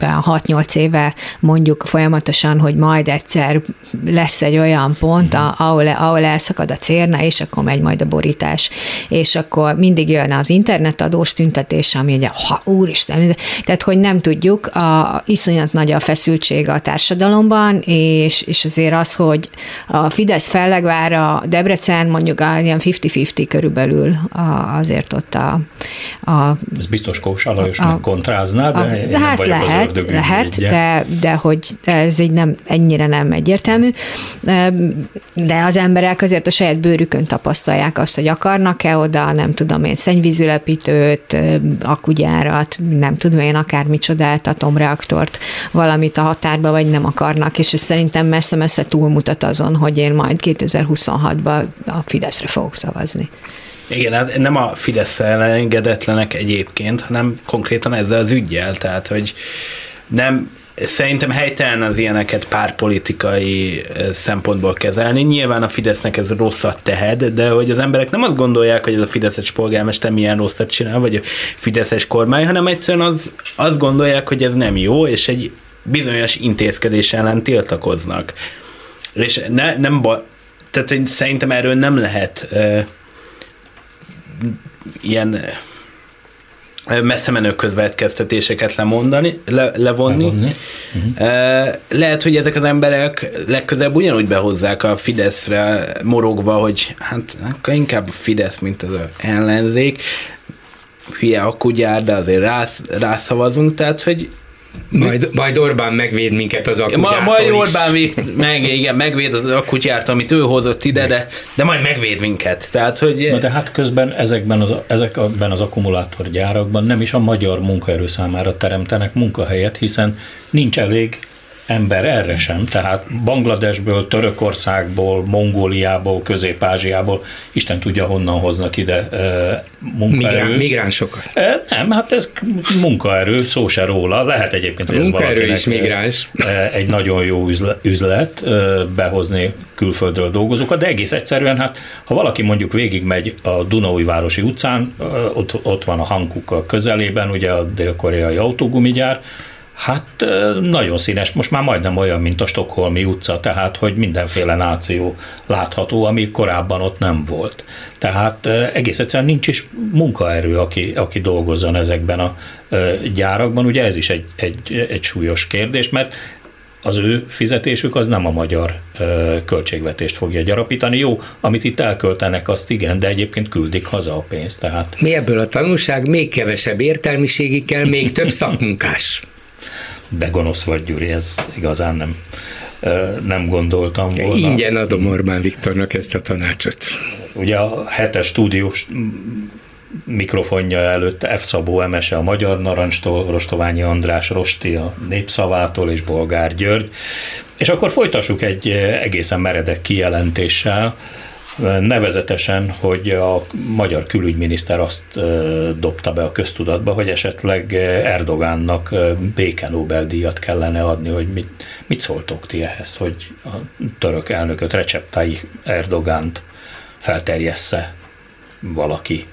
hat-nyolc éve mondjuk folyamatosan, hogy majd egyszer lesz egy olyan pont, mm-hmm. ahol, ahol elszakad a cérna, és akkor megy majd a borítás. És akkor mindig jön az internetadós tüntetés, ami ugye, ha, úristen, tehát, hogy nem tudjuk, a, iszonyat nagy a feszültség a társadalomban, és, és azért az, hogy a Fidesz fellegvára, Debrecen mondjuk ilyen ötven-ötven körülbelül azért ott a... a ez biztos Kósa Lajosnak kontrázná, de a, én nem hát vagyok lehet, az ördögű lehet, de, de hogy ez így nem, ennyire nem egyértelmű, de az emberek azért a saját bőrükön tapasztalják azt, hogy akarnak-e oda, nem tudom én, szennyvízülepítőt, akugyárat, nem tudom én akármicsodát, atomreaktort, valamit a határba, vagy nem akarnak, és ez szerintem messze-messze túlmutat azon, hogy én majd kétezer-huszonhatban a Fideszre fogok szavazni. Igen, hát nem a Fidesz elengedetlenek egyébként, hanem konkrétan ezzel az üggyel, tehát hogy nem, szerintem helytelen az ilyeneket pártpolitikai szempontból kezelni. Nyilván a Fidesznek ez rosszat tehet, de hogy az emberek nem azt gondolják, hogy ez a fideszes polgármester milyen rosszat csinál, vagy a fideszes kormány, hanem egyszerűen az, azt gondolják, hogy ez nem jó, és egy bizonyos intézkedés ellen tiltakoznak. És ne, nem ba, tehát, hogy szerintem erről nem lehet ö, ilyen ö, messze menő közvetkeztetéseket lemondani, le, levonni. levonni. Uh-huh. Ö, lehet, hogy ezek az emberek legközelebb ugyanúgy behozzák a Fideszre morogva, hogy hát akkor inkább a Fidesz, mint az ellenzék. Hülye akugyár, de azért rász, rászavazunk, tehát, hogy Majd, majd Orbán megvéd minket az akutyártól Ma, Majd is. Orbán meg, igen, megvéd az akutyártól, amit ő hozott ide, de, de majd megvéd minket. Tehát, hogy... Na de hát közben ezekben az, ezekben az akkumulátorgyárakban nem is a magyar munkaerő számára teremtenek munkahelyet, hiszen nincs elég ember erre sem, tehát Bangladesből, Törökországból, Mongóliából, Közép-Ázsiából, Isten tudja honnan hoznak ide e, munkaerőt. Migrán, migránsokat. E, nem, hát ez munkaerő, szó se róla, lehet egyébként, hogy ez munkaerő is migráns. E, egy nagyon jó üzlet e, behozni külföldről dolgozókat, de egész egyszerűen, hát ha valaki mondjuk végigmegy a Dunaújvárosi utcán, e, ott, ott van a Hankook közelében, ugye a dél-koreai autógumigyár, hát nagyon színes, most már majdnem olyan, mint a Stockholmi utca, tehát hogy mindenféle náció látható, ami korábban ott nem volt. Tehát egész egyszerűen nincs is munkaerő, aki, aki dolgozzon ezekben a gyárakban. Ugye ez is egy, egy, egy súlyos kérdés, mert az ő fizetésük az nem a magyar költségvetést fogja gyarapítani. Jó, amit itt elköltenek, azt igen, de egyébként küldik haza a pénzt. Tehát. Mi ebből a tanulság? Még kevesebb értelmiségi kell, még több szakmunkás. De gonosz vagy, Gyuri, ez igazán nem, nem gondoltam volna. Ingyen adom Orbán Viktornak ezt a tanácsot. Ugye a hetes stúdiós mikrofonja előtt F. Szabó Emese a Magyar Narancstól, Rostoványi András Rosti a Népszavától és Bolgár György. És akkor folytassuk egy egészen meredek kijelentéssel, Nevezetesen, hogy a magyar külügyminiszter azt dobta be a köztudatba, hogy esetleg Erdogánnak béke Nobel-díjat kellene adni, hogy mit, mit szóltok ti ehhez, hogy a török elnököt, Recep Tayyip Erdoğant felterjessze valaki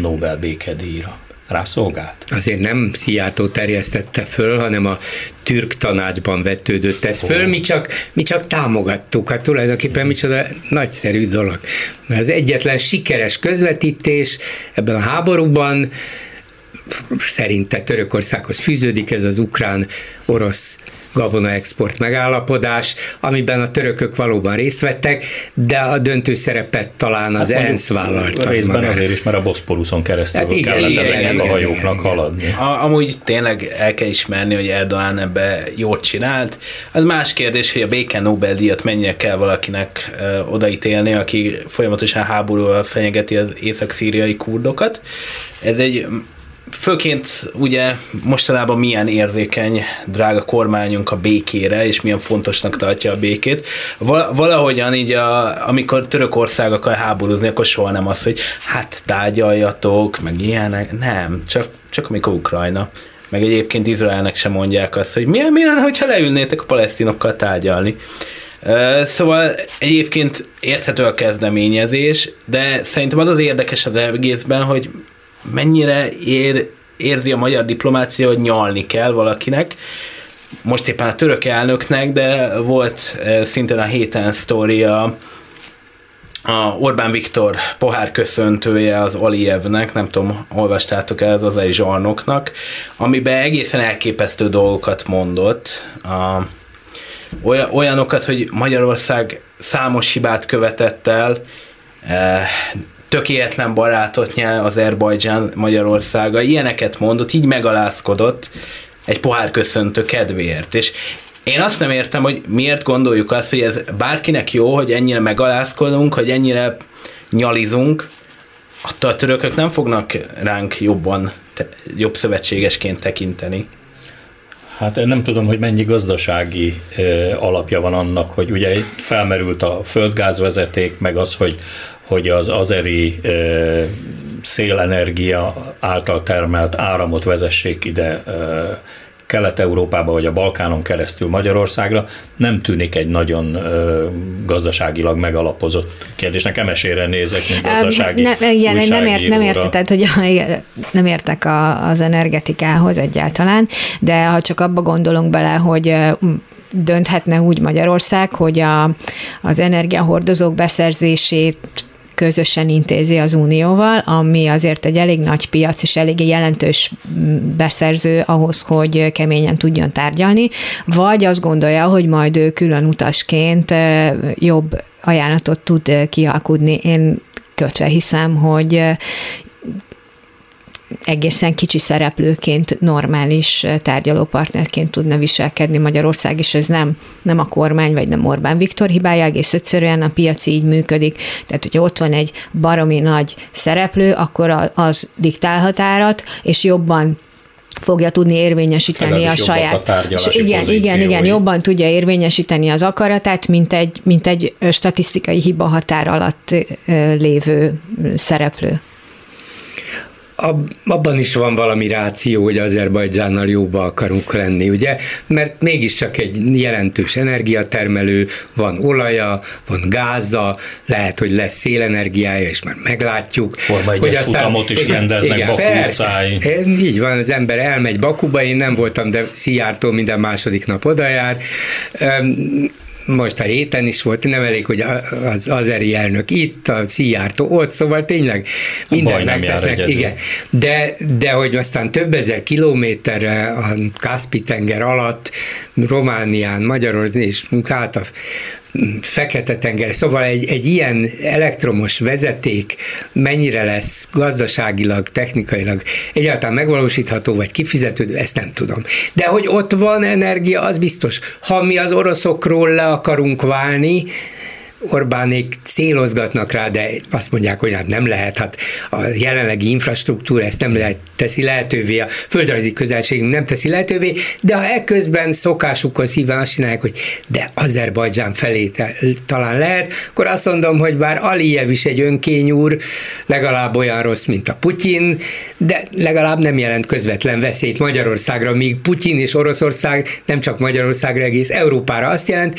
Nobel békedíjra. Rászolgált? Azért nem Szijjártó terjesztette föl, hanem a türk tanácsban vetődött ez föl, mi csak, mi csak támogattuk, hát tulajdonképpen micsoda nagyszerű dolog. Mert az egyetlen sikeres közvetítés ebben a háborúban, szerinte Törökországhoz fűződik ez az ukrán-orosz gabonaexport megállapodás, amiben a törökök valóban részt vettek, de a döntő szerepet talán az hát ENSZ vállalta. Részben magára. Azért is, mert a Boszporuszon keresztül hát igen, kellett igen, ezeknek igen, a hajóknak igen, haladni. Igen. Amúgy tényleg el kell ismerni, hogy Erdoğan ebbe jót csinált. Az más kérdés, hogy a béke Nobel-díjat mennyire kell valakinek odaítélni, aki folyamatosan háborúval fenyegeti az észak-szíriai kurdokat. Ez egy főként ugye mostanában milyen érzékeny, drága kormányunk a békére, és milyen fontosnak tartja a békét. Valahogyan így, a, amikor Törökország akar háborúzni, akkor soha nem az, hogy hát tárgyaljatok, meg ilyenek, nem, csak, csak amikor Ukrajna. Meg egyébként Izraelnek sem mondják azt, hogy milyen, milyen, hogyha leülnétek a palesztinokkal tárgyalni. Szóval egyébként érthető a kezdeményezés, de szerintem az az érdekes az egészben, hogy mennyire ér, érzi a magyar diplomácia, hogy nyalni kell valakinek, most éppen a török elnöknek, de volt szintén a héten sztória, a Orbán Viktor pohárköszöntője az Aliyevnek, nem tudom, olvastátok el, az azeri zsarnoknak, amiben egészen elképesztő dolgokat mondott, a, olyanokat, hogy Magyarország számos hibát követett el, e, tökéletlen barátot nyel Azerbajdzsán Magyarországa, ilyeneket mondott, így megalázkodott egy pohárköszöntő kedvéért. És én azt nem értem, hogy miért gondoljuk azt, hogy ez bárkinek jó, hogy ennyire megalázkodunk, hogy ennyire nyalizunk, attól a törökök nem fognak ránk jobban, jobb szövetségesként tekinteni. Hát én nem tudom, hogy mennyi gazdasági eh, alapja van annak, hogy ugye felmerült a földgázvezeték, meg az, hogy hogy az azeri e, szélenergia által termelt áramot vezessék ide e, Kelet-Európába, vagy a Balkánon keresztül Magyarországra, nem tűnik egy nagyon e, gazdaságilag megalapozott kérdésnek. Emesére nézek, mint gazdasági ne, igen, nem, ért, nem értetett, hogy nem értek a, az energetikához egyáltalán, de ha csak abba gondolunk bele, hogy dönthetne úgy Magyarország, hogy a, az energiahordozók beszerzését közösen intézi az Unióval, ami azért egy elég nagy piac, és elég jelentős beszerző ahhoz, hogy keményen tudjon tárgyalni, vagy azt gondolja, hogy majd ő külön utasként jobb ajánlatot tud kialkudni. Én kötve hiszem, hogy egészen kicsi szereplőként, normális tárgyalópartnerként tudna viselkedni Magyarország, és ez nem, nem a kormány, vagy nem Orbán Viktor hibája, egész egyszerűen a piac így működik. Tehát, hogyha ott van egy baromi nagy szereplő, akkor az diktálhat árat, és jobban fogja tudni érvényesíteni a saját... A igen, igen, igen, jobban tudja érvényesíteni az akaratát, mint egy, mint egy statisztikai hiba határ alatt lévő szereplő. Abban is van valami ráció, hogy Azerbajdzsánnal jóba akarunk lenni, ugye? Mert mégiscsak egy jelentős energiatermelő, van olaja, van gáza, lehet, hogy lesz szélenergiája, és már meglátjuk. Forma egyes futamot is igen, rendeznek igen, Baku utcáin. Így van, az ember elmegy Bakuba, én nem voltam, de Szijjártó minden második nap odajár. Most a héten is volt, nem elég, hogy az azeri elnök itt, a Szijjártó ott, szóval tényleg mindent megtesznek. Igen. De, de hogy aztán több ezer kilométerre a Káspi-tenger alatt, Románián, Magyarországon és át a Fekete-tenger, szóval egy, egy ilyen elektromos vezeték mennyire lesz gazdaságilag, technikailag egyáltalán megvalósítható, vagy kifizetődő, ezt nem tudom. De hogy ott van energia, az biztos. Ha mi az oroszokról le akarunk válni, Orbánék célozgatnak rá, de azt mondják, hogy hát nem lehet, hát a jelenlegi infrastruktúra ezt nem lehet, teszi lehetővé, a földrajzi közelségünk nem teszi lehetővé, de ha ekközben szokásukkal szíván azt csinálják, hogy de Azerbajdzsán felé talán lehet, akkor azt mondom, hogy bár Aliyev is egy önkény úr, legalább olyan rossz, mint a Putyin, de legalább nem jelent közvetlen veszélyt Magyarországra, míg Putyin és Oroszország nem csak Magyarországra, egész Európára azt jelent.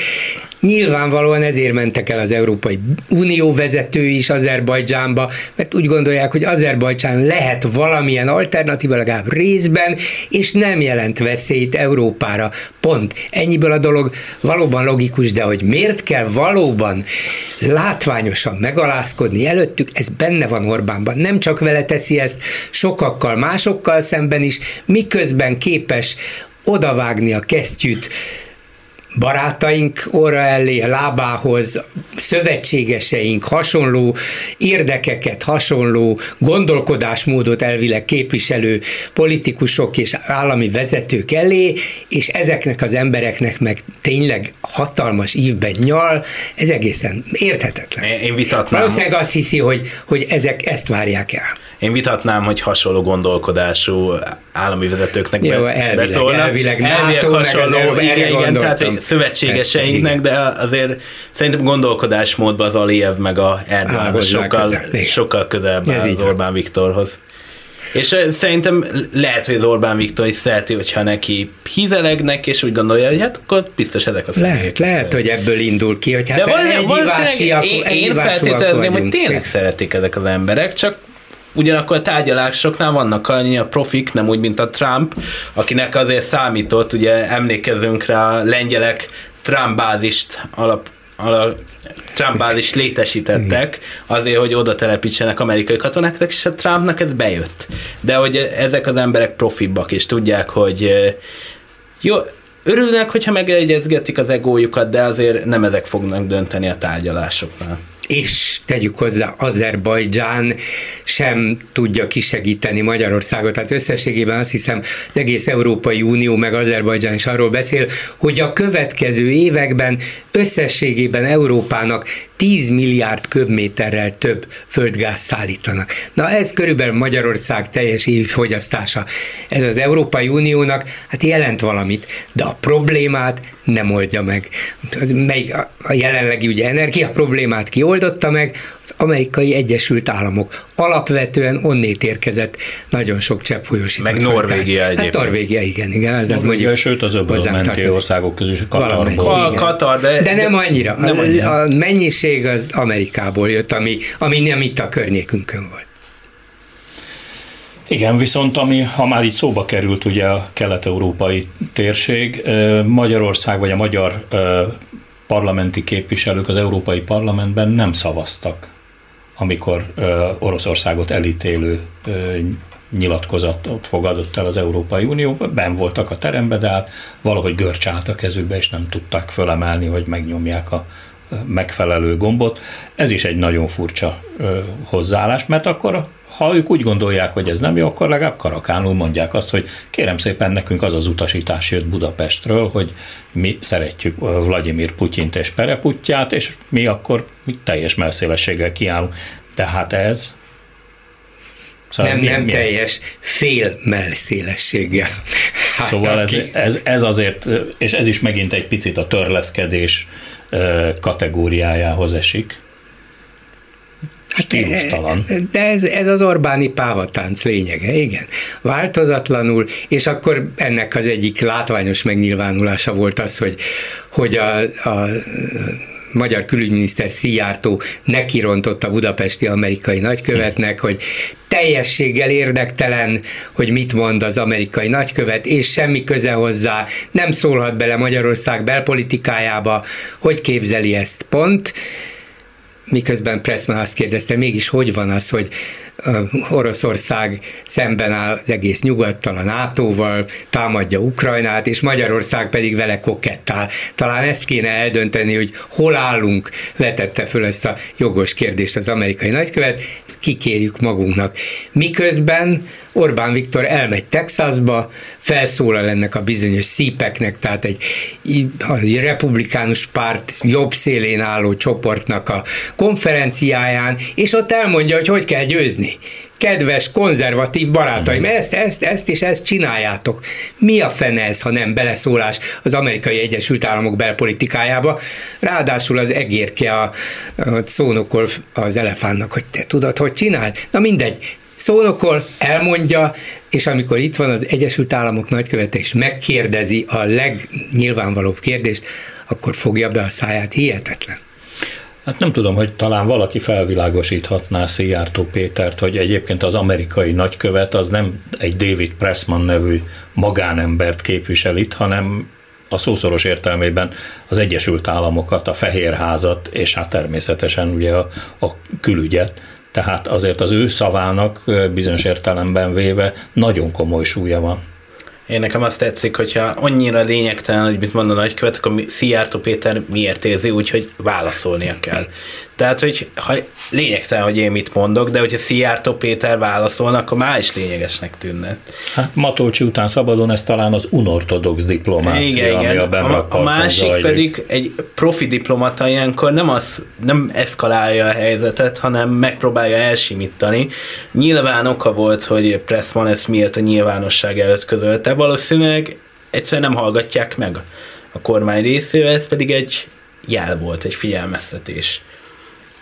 Nyilvánvalóan ezért mentek el az Európai Unió vezetői is Azerbajdzsánba, mert úgy gondolják, hogy Azerbajdzsán lehet valamilyen alternatíva, legalább részben, és nem jelent veszélyt Európára. Pont. Ennyiből a dolog valóban logikus, de hogy miért kell valóban látványosan megalázkodni előttük, ez benne van Orbánban. Nem csak vele teszi ezt, sokakkal, másokkal szemben is, miközben képes odavágni a kesztyűt barátaink orra elé, lábához, szövetségeseink hasonló érdekeket, hasonló gondolkodásmódot elvileg képviselő politikusok és állami vezetők elé, és ezeknek az embereknek meg tényleg hatalmas ívben nyal, ez egészen érthetetlen. Én vitatnám. Valószínűleg azt hiszi, hogy, hogy ezek ezt várják el. Én vitatnám, hogy hasonló gondolkodású állami vezetőknek be, Jó, elvileg, beszólnak. Elvileg, elvileg hasonló, meg igen, igen, tehát szövetségeseinknek, de azért szerintem gondolkodásmódban az Aliyev meg a Erdoğan sokkal, sokkal közelebb az Orbán Viktorhoz. És szerintem lehet, hogy az Orbán Viktor is szereti, hogyha neki hízelegnek, és úgy gondolja, hogy hát akkor biztos ezek a személyek. Lehet, lehet, hogy ebből indul ki, hogy hát egyivásúak vagyunk. Én feltételezném, hogy tényleg szeretik ezek az emberek, csak ugyanakkor a tárgyalásoknál vannak annyira profik, nem úgy, mint a Trump, akinek azért számított, ugye emlékezünk rá a lengyelek Trump-bázist alap, alap Trump-bázist létesítettek azért, hogy oda telepítsenek amerikai katonákat, és a Trumpnak ez bejött. De hogy ezek az emberek profibbak, és tudják, hogy jó, örülnek, hogyha megegyezgetik az egójukat, de azért nem ezek fognak dönteni a tárgyalásoknál. És tegyük hozzá, Azerbajdzsán sem tudja kisegíteni Magyarországot. Tehát összességében azt hiszem, az egész Európai Unió meg Azerbajdzsán is arról beszél, hogy a következő években összességében Európának tíz milliárd köbméterrel több földgáz szállítanak. Na ez körülbelül Magyarország teljes évi fogyasztása. Ez az Európai Uniónak hát jelent valamit, de a problémát nem oldja meg. Melyik a jelenlegi ugye energia problémát kioldotta meg? Az Amerikai Egyesült Államok. Alapvetően onnét érkezett nagyon sok cseppfolyósított meg földgáz. Norvégia egyébként. Hát Norvégia, igen, igen. Ez Norvégia, az sőt az öbölmenti országok közül, Katarból. Katar, de, de nem annyira. Nem annyira. A, a mennyiség az Amerikából jött, ami, ami nem itt a környékünkön volt. Igen, viszont ami, ha már itt szóba került ugye a kelet-európai térség, Magyarország vagy a magyar parlamenti képviselők az Európai Parlamentben nem szavaztak, amikor Oroszországot elítélő nyilatkozatot fogadott el az Európai Unióban, benn voltak a teremben, de hát valahogy görcs állt a kezükbe, és nem tudták fölemelni, hogy megnyomják a megfelelő gombot. Ez is egy nagyon furcsa ö, hozzáállás, mert akkor, ha ők úgy gondolják, hogy ez nem jó, akkor legalább karakánul mondják azt, hogy kérem szépen, nekünk az az utasítás jött Budapestről, hogy mi szeretjük Vladimir Putyint és Pereputyát, és mi akkor mi teljes mellszélességgel kiállunk. Tehát ez... Szóval nem, mi, nem mi teljes, fél mellszélességgel. Hát szóval ez, ez, ez azért, és ez is megint egy picit a törleszkedés kategóriájához esik. Stílustalan. De ez, ez az Orbáni pávatánc lényege, igen. Változatlanul, és akkor ennek az egyik látványos megnyilvánulása volt az, hogy, hogy a, a magyar külügyminiszter Szijjártó nekirontott a budapesti amerikai nagykövetnek, hogy teljességgel érdektelen, hogy mit mond az amerikai nagykövet, és semmi köze hozzá, nem szólhat bele Magyarország belpolitikájába, hogy képzeli ezt, pont. Miközben Pressman azt kérdezte, mégis hogy van az, hogy Oroszország szemben áll az egész nyugattal, a nátóval, támadja Ukrajnát, és Magyarország pedig vele kokettál. Talán ezt kéne eldönteni, hogy hol állunk, vetette föl ezt a jogos kérdést az amerikai nagykövet, kikérjük magunknak. Miközben Orbán Viktor elmegy Texasba, felszólal ennek a bizonyos szípeknek, tehát egy, egy republikánus párt jobb szélén álló csoportnak a konferenciáján, és ott elmondja, hogy hogy kell győzni. Kedves, konzervatív barátaim, ezt, ezt, ezt és ezt csináljátok. Mi a fene ez, ha nem beleszólás az amerikai Egyesült Államok belpolitikájába? Ráadásul az egérke a, a szónokol az elefánnak, hogy te tudod, hogy csinál? Na mindegy, szónokol, elmondja, és amikor itt van az Egyesült Államok nagykövete, és megkérdezi a legnyilvánvalóbb kérdést, akkor fogja be a száját, hihetetlen. Hát nem tudom, hogy talán valaki felvilágosíthatná Szijjártó Pétert, hogy egyébként az amerikai nagykövet az nem egy David Pressman nevű magánembert képvisel itt, hanem a szószoros értelmében az Egyesült Államokat, a Fehérházat, és hát természetesen ugye a, a külügyet. Tehát azért az ő szavának bizonyos értelemben véve nagyon komoly súlya van. Én nekem azt tetszik, hogyha annyira lényegtelen, hogy mit mond a nagykövet, akkor Szijjártó Péter miért érzi úgy, hogy válaszolnia kell. Tehát, hogy ha lényegtelen, hogy én mit mondok, de hogyha Szijjártó Péter válaszolna, akkor már is lényegesnek tűnne. Hát Matolcsi után szabadon ez talán az unortodox diplomácia, igen, ami igen. a benrakparton A másik zajlik. Pedig egy profi diplomata ilyenkor nem, az, nem eszkalálja a helyzetet, hanem megpróbálja elsimítani. Nyilván oka volt, hogy Pressman ezt miért a nyilvánosság előtt közölte. Valószínűleg egyszerűen nem hallgatják meg a kormány részéről, ez pedig egy jel volt, egy figyelmeztetés.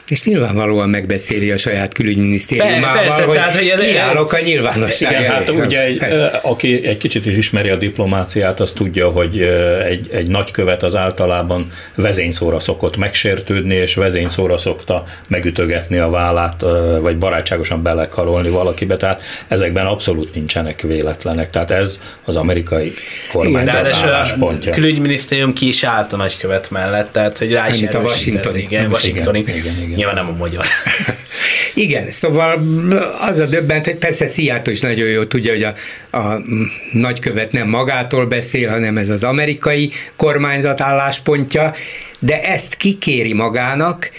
És nyilvánvalóan megbeszéli a saját külügyminisztériumával, hogy tehát, hogy kiállok a nyilvánosság. Igen, hát ugye egy, aki egy kicsit is ismeri a diplomáciát, az tudja, hogy egy, egy nagykövet az általában vezényszóra szokott megsértődni, és vezényszóra szokta megütögetni a vállát, vagy barátságosan belekarolni valakibe, tehát ezekben abszolút nincsenek véletlenek. Tehát ez az amerikai kormányzat álláspontja. A külügyminisztérium ki is állt a nagykövet mellett, tehát hogy rá is erősíteni. Igen, Washingtoni. Igen, igen, igen. Nyilván nem a magyar. Igen, szóval az a döbbent, hogy persze Szijjártó is nagyon jól tudja, hogy a, a nagykövet nem magától beszél, hanem ez az amerikai kormányzat álláspontja, de ezt kikéri magának,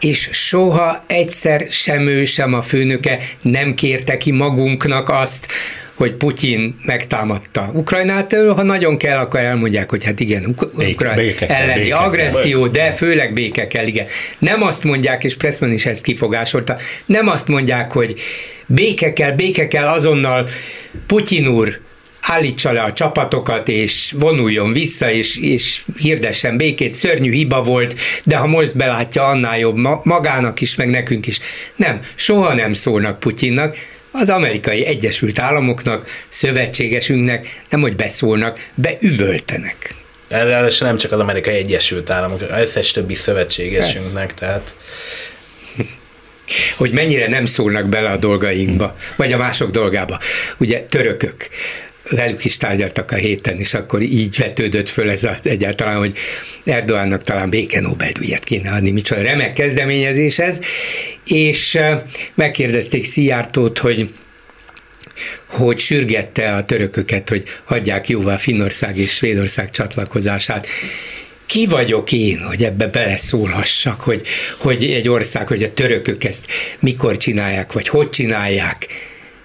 és soha egyszer sem ő, sem a főnöke nem kérte ki magunknak azt, hogy Putyin megtámadta Ukrajnát, ha nagyon kell, akkor elmondják, hogy hát igen, Ukrajna elleni agresszió, de főleg béke kell, igen. Nem azt mondják, és Pressman is ezt kifogásolta, nem azt mondják, hogy béke kell, béke kell azonnal Putyin úr, állítsa le a csapatokat, és vonuljon vissza, és, és hirdessen békét, szörnyű hiba volt, de ha most belátja, annál jobb magának is, meg nekünk is. Nem, soha nem szólnak Putyinnak, az amerikai Egyesült Államoknak, szövetségesünknek, nemhogy beszólnak, beüvöltenek. Ráadásul nem csak az amerikai Egyesült Államoknak, összes többi szövetségesünknek, tehát... Hogy mennyire nem szólnak bele a dolgainkba, vagy a mások dolgába. Ugye törökök, velük is tárgyaltak a héten, és akkor így vetődött föl ez a, egyáltalán, hogy Erdoğannak talán béke Nobel-díjat kéne adni, micsoda remek kezdeményezés ez, és megkérdezték Szijjártót, hogy hogy sürgette a törököket, hogy hagyják jóvá Finnország és Svédország csatlakozását. Ki vagyok én, hogy ebbe beleszólhassak, hogy, hogy egy ország, hogy a törökök ezt mikor csinálják, vagy hogy csinálják.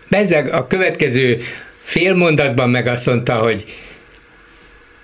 Bezeg a következő fél mondatban meg azt mondta, hogy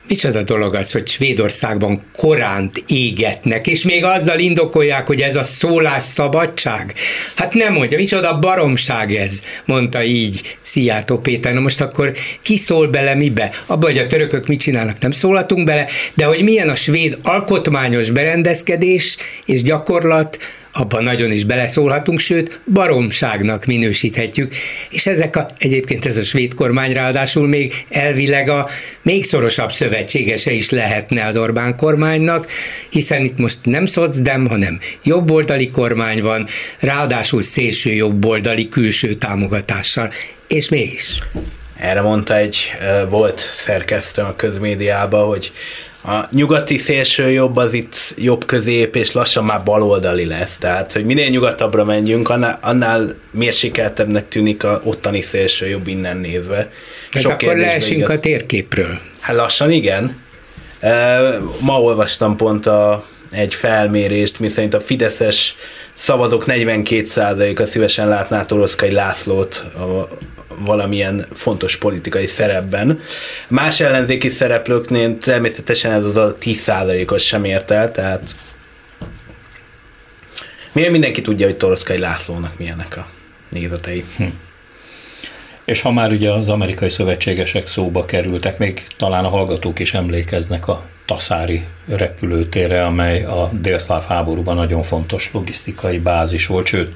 micsoda dolog az, hogy Svédországban koránt égetnek, és még azzal indokolják, hogy ez a szólásszabadság. Hát nem mondja, micsoda baromság ez, mondta így Szijjártó Péter. Na most akkor ki szól bele mibe? Abba, hogy a törökök mit csinálnak, nem szólhatunk bele, de hogy milyen a svéd alkotmányos berendezkedés és gyakorlat, abban nagyon is beleszólhatunk, sőt, baromságnak minősíthetjük, és ezek a, egyébként ez a svéd kormány ráadásul még elvileg a még szorosabb szövetségese is lehetne az Orbán kormánynak, hiszen itt most nem szocdem, hanem jobboldali kormány van, ráadásul szélső jobboldali külső támogatással, és mégis. Erre mondta egy volt szerkesztő a közmédiában, hogy a nyugati szélső jobb az itt jobb közép, és lassan már baloldali lesz. Tehát, hogy minél nyugatabbra menjünk, annál, annál mérsékeltebbnek tűnik a ottani szélső jobb innen nézve. Tehát akkor leesünk a térképről. Hát lassan, igen. Ma olvastam pont a, egy felmérést, miszerint a fideszes szavazók negyvenkét százaléka szívesen látná Toroszkai Lászlót a valamilyen fontos politikai szerepben. Más ellenzéki szereplőknél természetesen ez az a tíz százalékot sem ért el, tehát miért mindenki tudja, hogy Toroszkai Lászlónak milyenek a nézetei. Hm. És ha már ugye az amerikai szövetségesek szóba kerültek, még talán a hallgatók is emlékeznek a taszári repülőtérre, amely a délszláv háborúban nagyon fontos logisztikai bázis volt, sőt,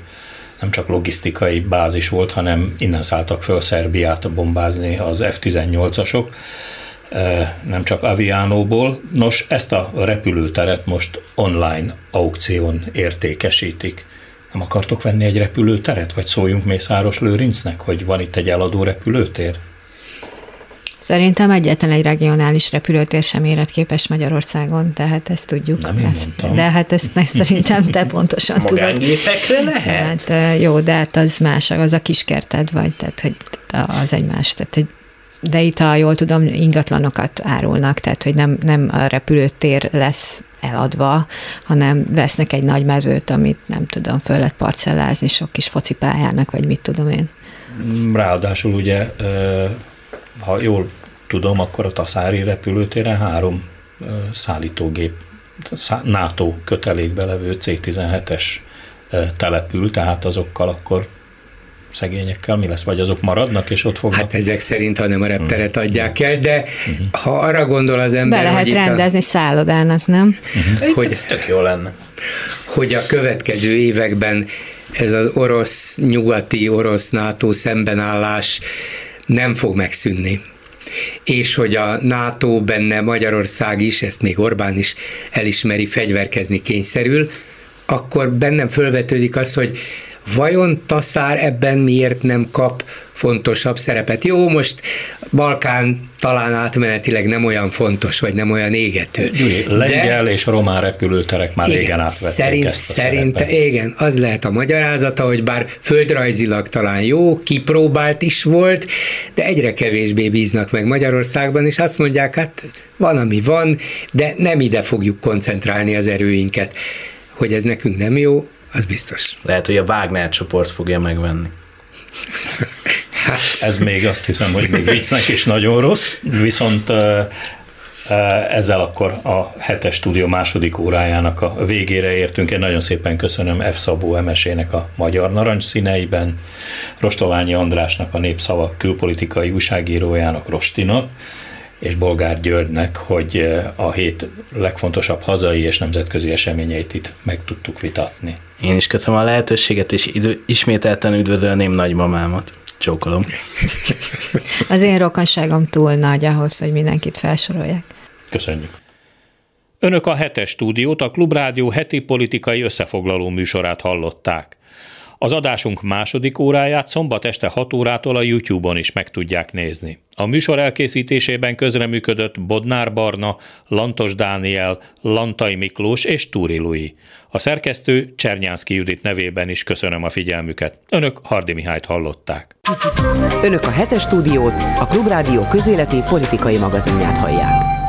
nem csak logisztikai bázis volt, hanem innen szálltak föl Szerbiát bombázni az ef tizennyolcasok, nem csak Avianóból. Nos, ezt a repülőteret most online aukción értékesítik. Nem akartok venni egy repülőteret? Vagy szóljunk Mészáros Lőrincnek, hogy van itt egy eladó repülőtér? Szerintem egyetlen egy regionális repülőtér sem életképes Magyarországon, tehát ezt tudjuk. Nem ezt, de hát ezt ne, szerintem te pontosan tudod. Magángépekre lehet? Tehát, jó, de hát az más, az a kiskerted vagy, tehát hogy az egymás, tehát egy de itt, ha jól tudom, ingatlanokat árulnak, tehát hogy nem, nem a repülőtér lesz eladva, hanem vesznek egy nagy mezőt, amit nem tudom, föl lehet parcellázni sok kis focipályának, vagy mit tudom én. Ráadásul ugye, ha jól tudom, akkor a taszári repülőtéren három szállítógép, NATO kötelékbe levő cé tizenhetes települ, tehát azokkal akkor szegényekkel mi lesz? Vagy azok maradnak, és ott fognak? Hát ezek szerint, hanem a repteret adják el, de uh-huh. ha arra gondol az ember, be lehet hogy rendezni a... szállodának, nem? Uh-huh. Hogy ez tök jó lenne. Hogy a következő években ez az orosz, nyugati orosz NATO szembenállás nem fog megszűnni. És hogy a NATO benne Magyarország is, ezt még Orbán is elismeri, fegyverkezni kényszerül, akkor bennem fölvetődik az, hogy vajon Taszár ebben miért nem kap fontosabb szerepet? Jó, most Balkán talán átmenetileg nem olyan fontos, vagy nem olyan égető. Lengyel és román repülőterek már igen, régen átvették szerint, ezt a szerint, szerepet. Igen, az lehet a magyarázata, hogy bár földrajzilag talán jó, kipróbált is volt, de egyre kevésbé bíznak meg Magyarországban, és azt mondják, hát van, ami van, de nem ide fogjuk koncentrálni az erőinket. Hogy ez nekünk nem jó, az biztos. Lehet, hogy a Wagner csoport fogja megvenni. Hát. Ez még azt hiszem, hogy még viccnek is nagyon rossz, viszont ezzel akkor a Hetes stúdió második órájának a végére értünk. Én nagyon szépen köszönöm F. Szabó Emesének a Magyar Narancs színeiben, Rostoványi Andrásnak, a Népszava külpolitikai újságírójának, Rostinak, és Bolgár Györgynek, hogy a hét legfontosabb hazai és nemzetközi eseményeit itt meg tudtuk vitatni. Én is köszönöm a lehetőséget, és ismételten üdvözölném nagymamámat. Csókolom. Az én rokonságom túl nagy ahhoz, hogy mindenkit felsorolják. Köszönjük. Önök a Hetes stúdiót, a Klubrádió heti politikai összefoglaló műsorát hallották. Az adásunk második óráját szombat este hat órától a YouTube-on is meg tudják nézni. A műsor elkészítésében közreműködött Bodnár Barna, Lantos Dániel, Lantai Miklós és Túri Lui. A szerkesztő Csernyánszki Judit nevében is köszönöm a figyelmüket. Önök Hardi Mihályt hallották. Önök a Hetes stúdiót, a Klubrádió közéleti politikai magazinját hallják.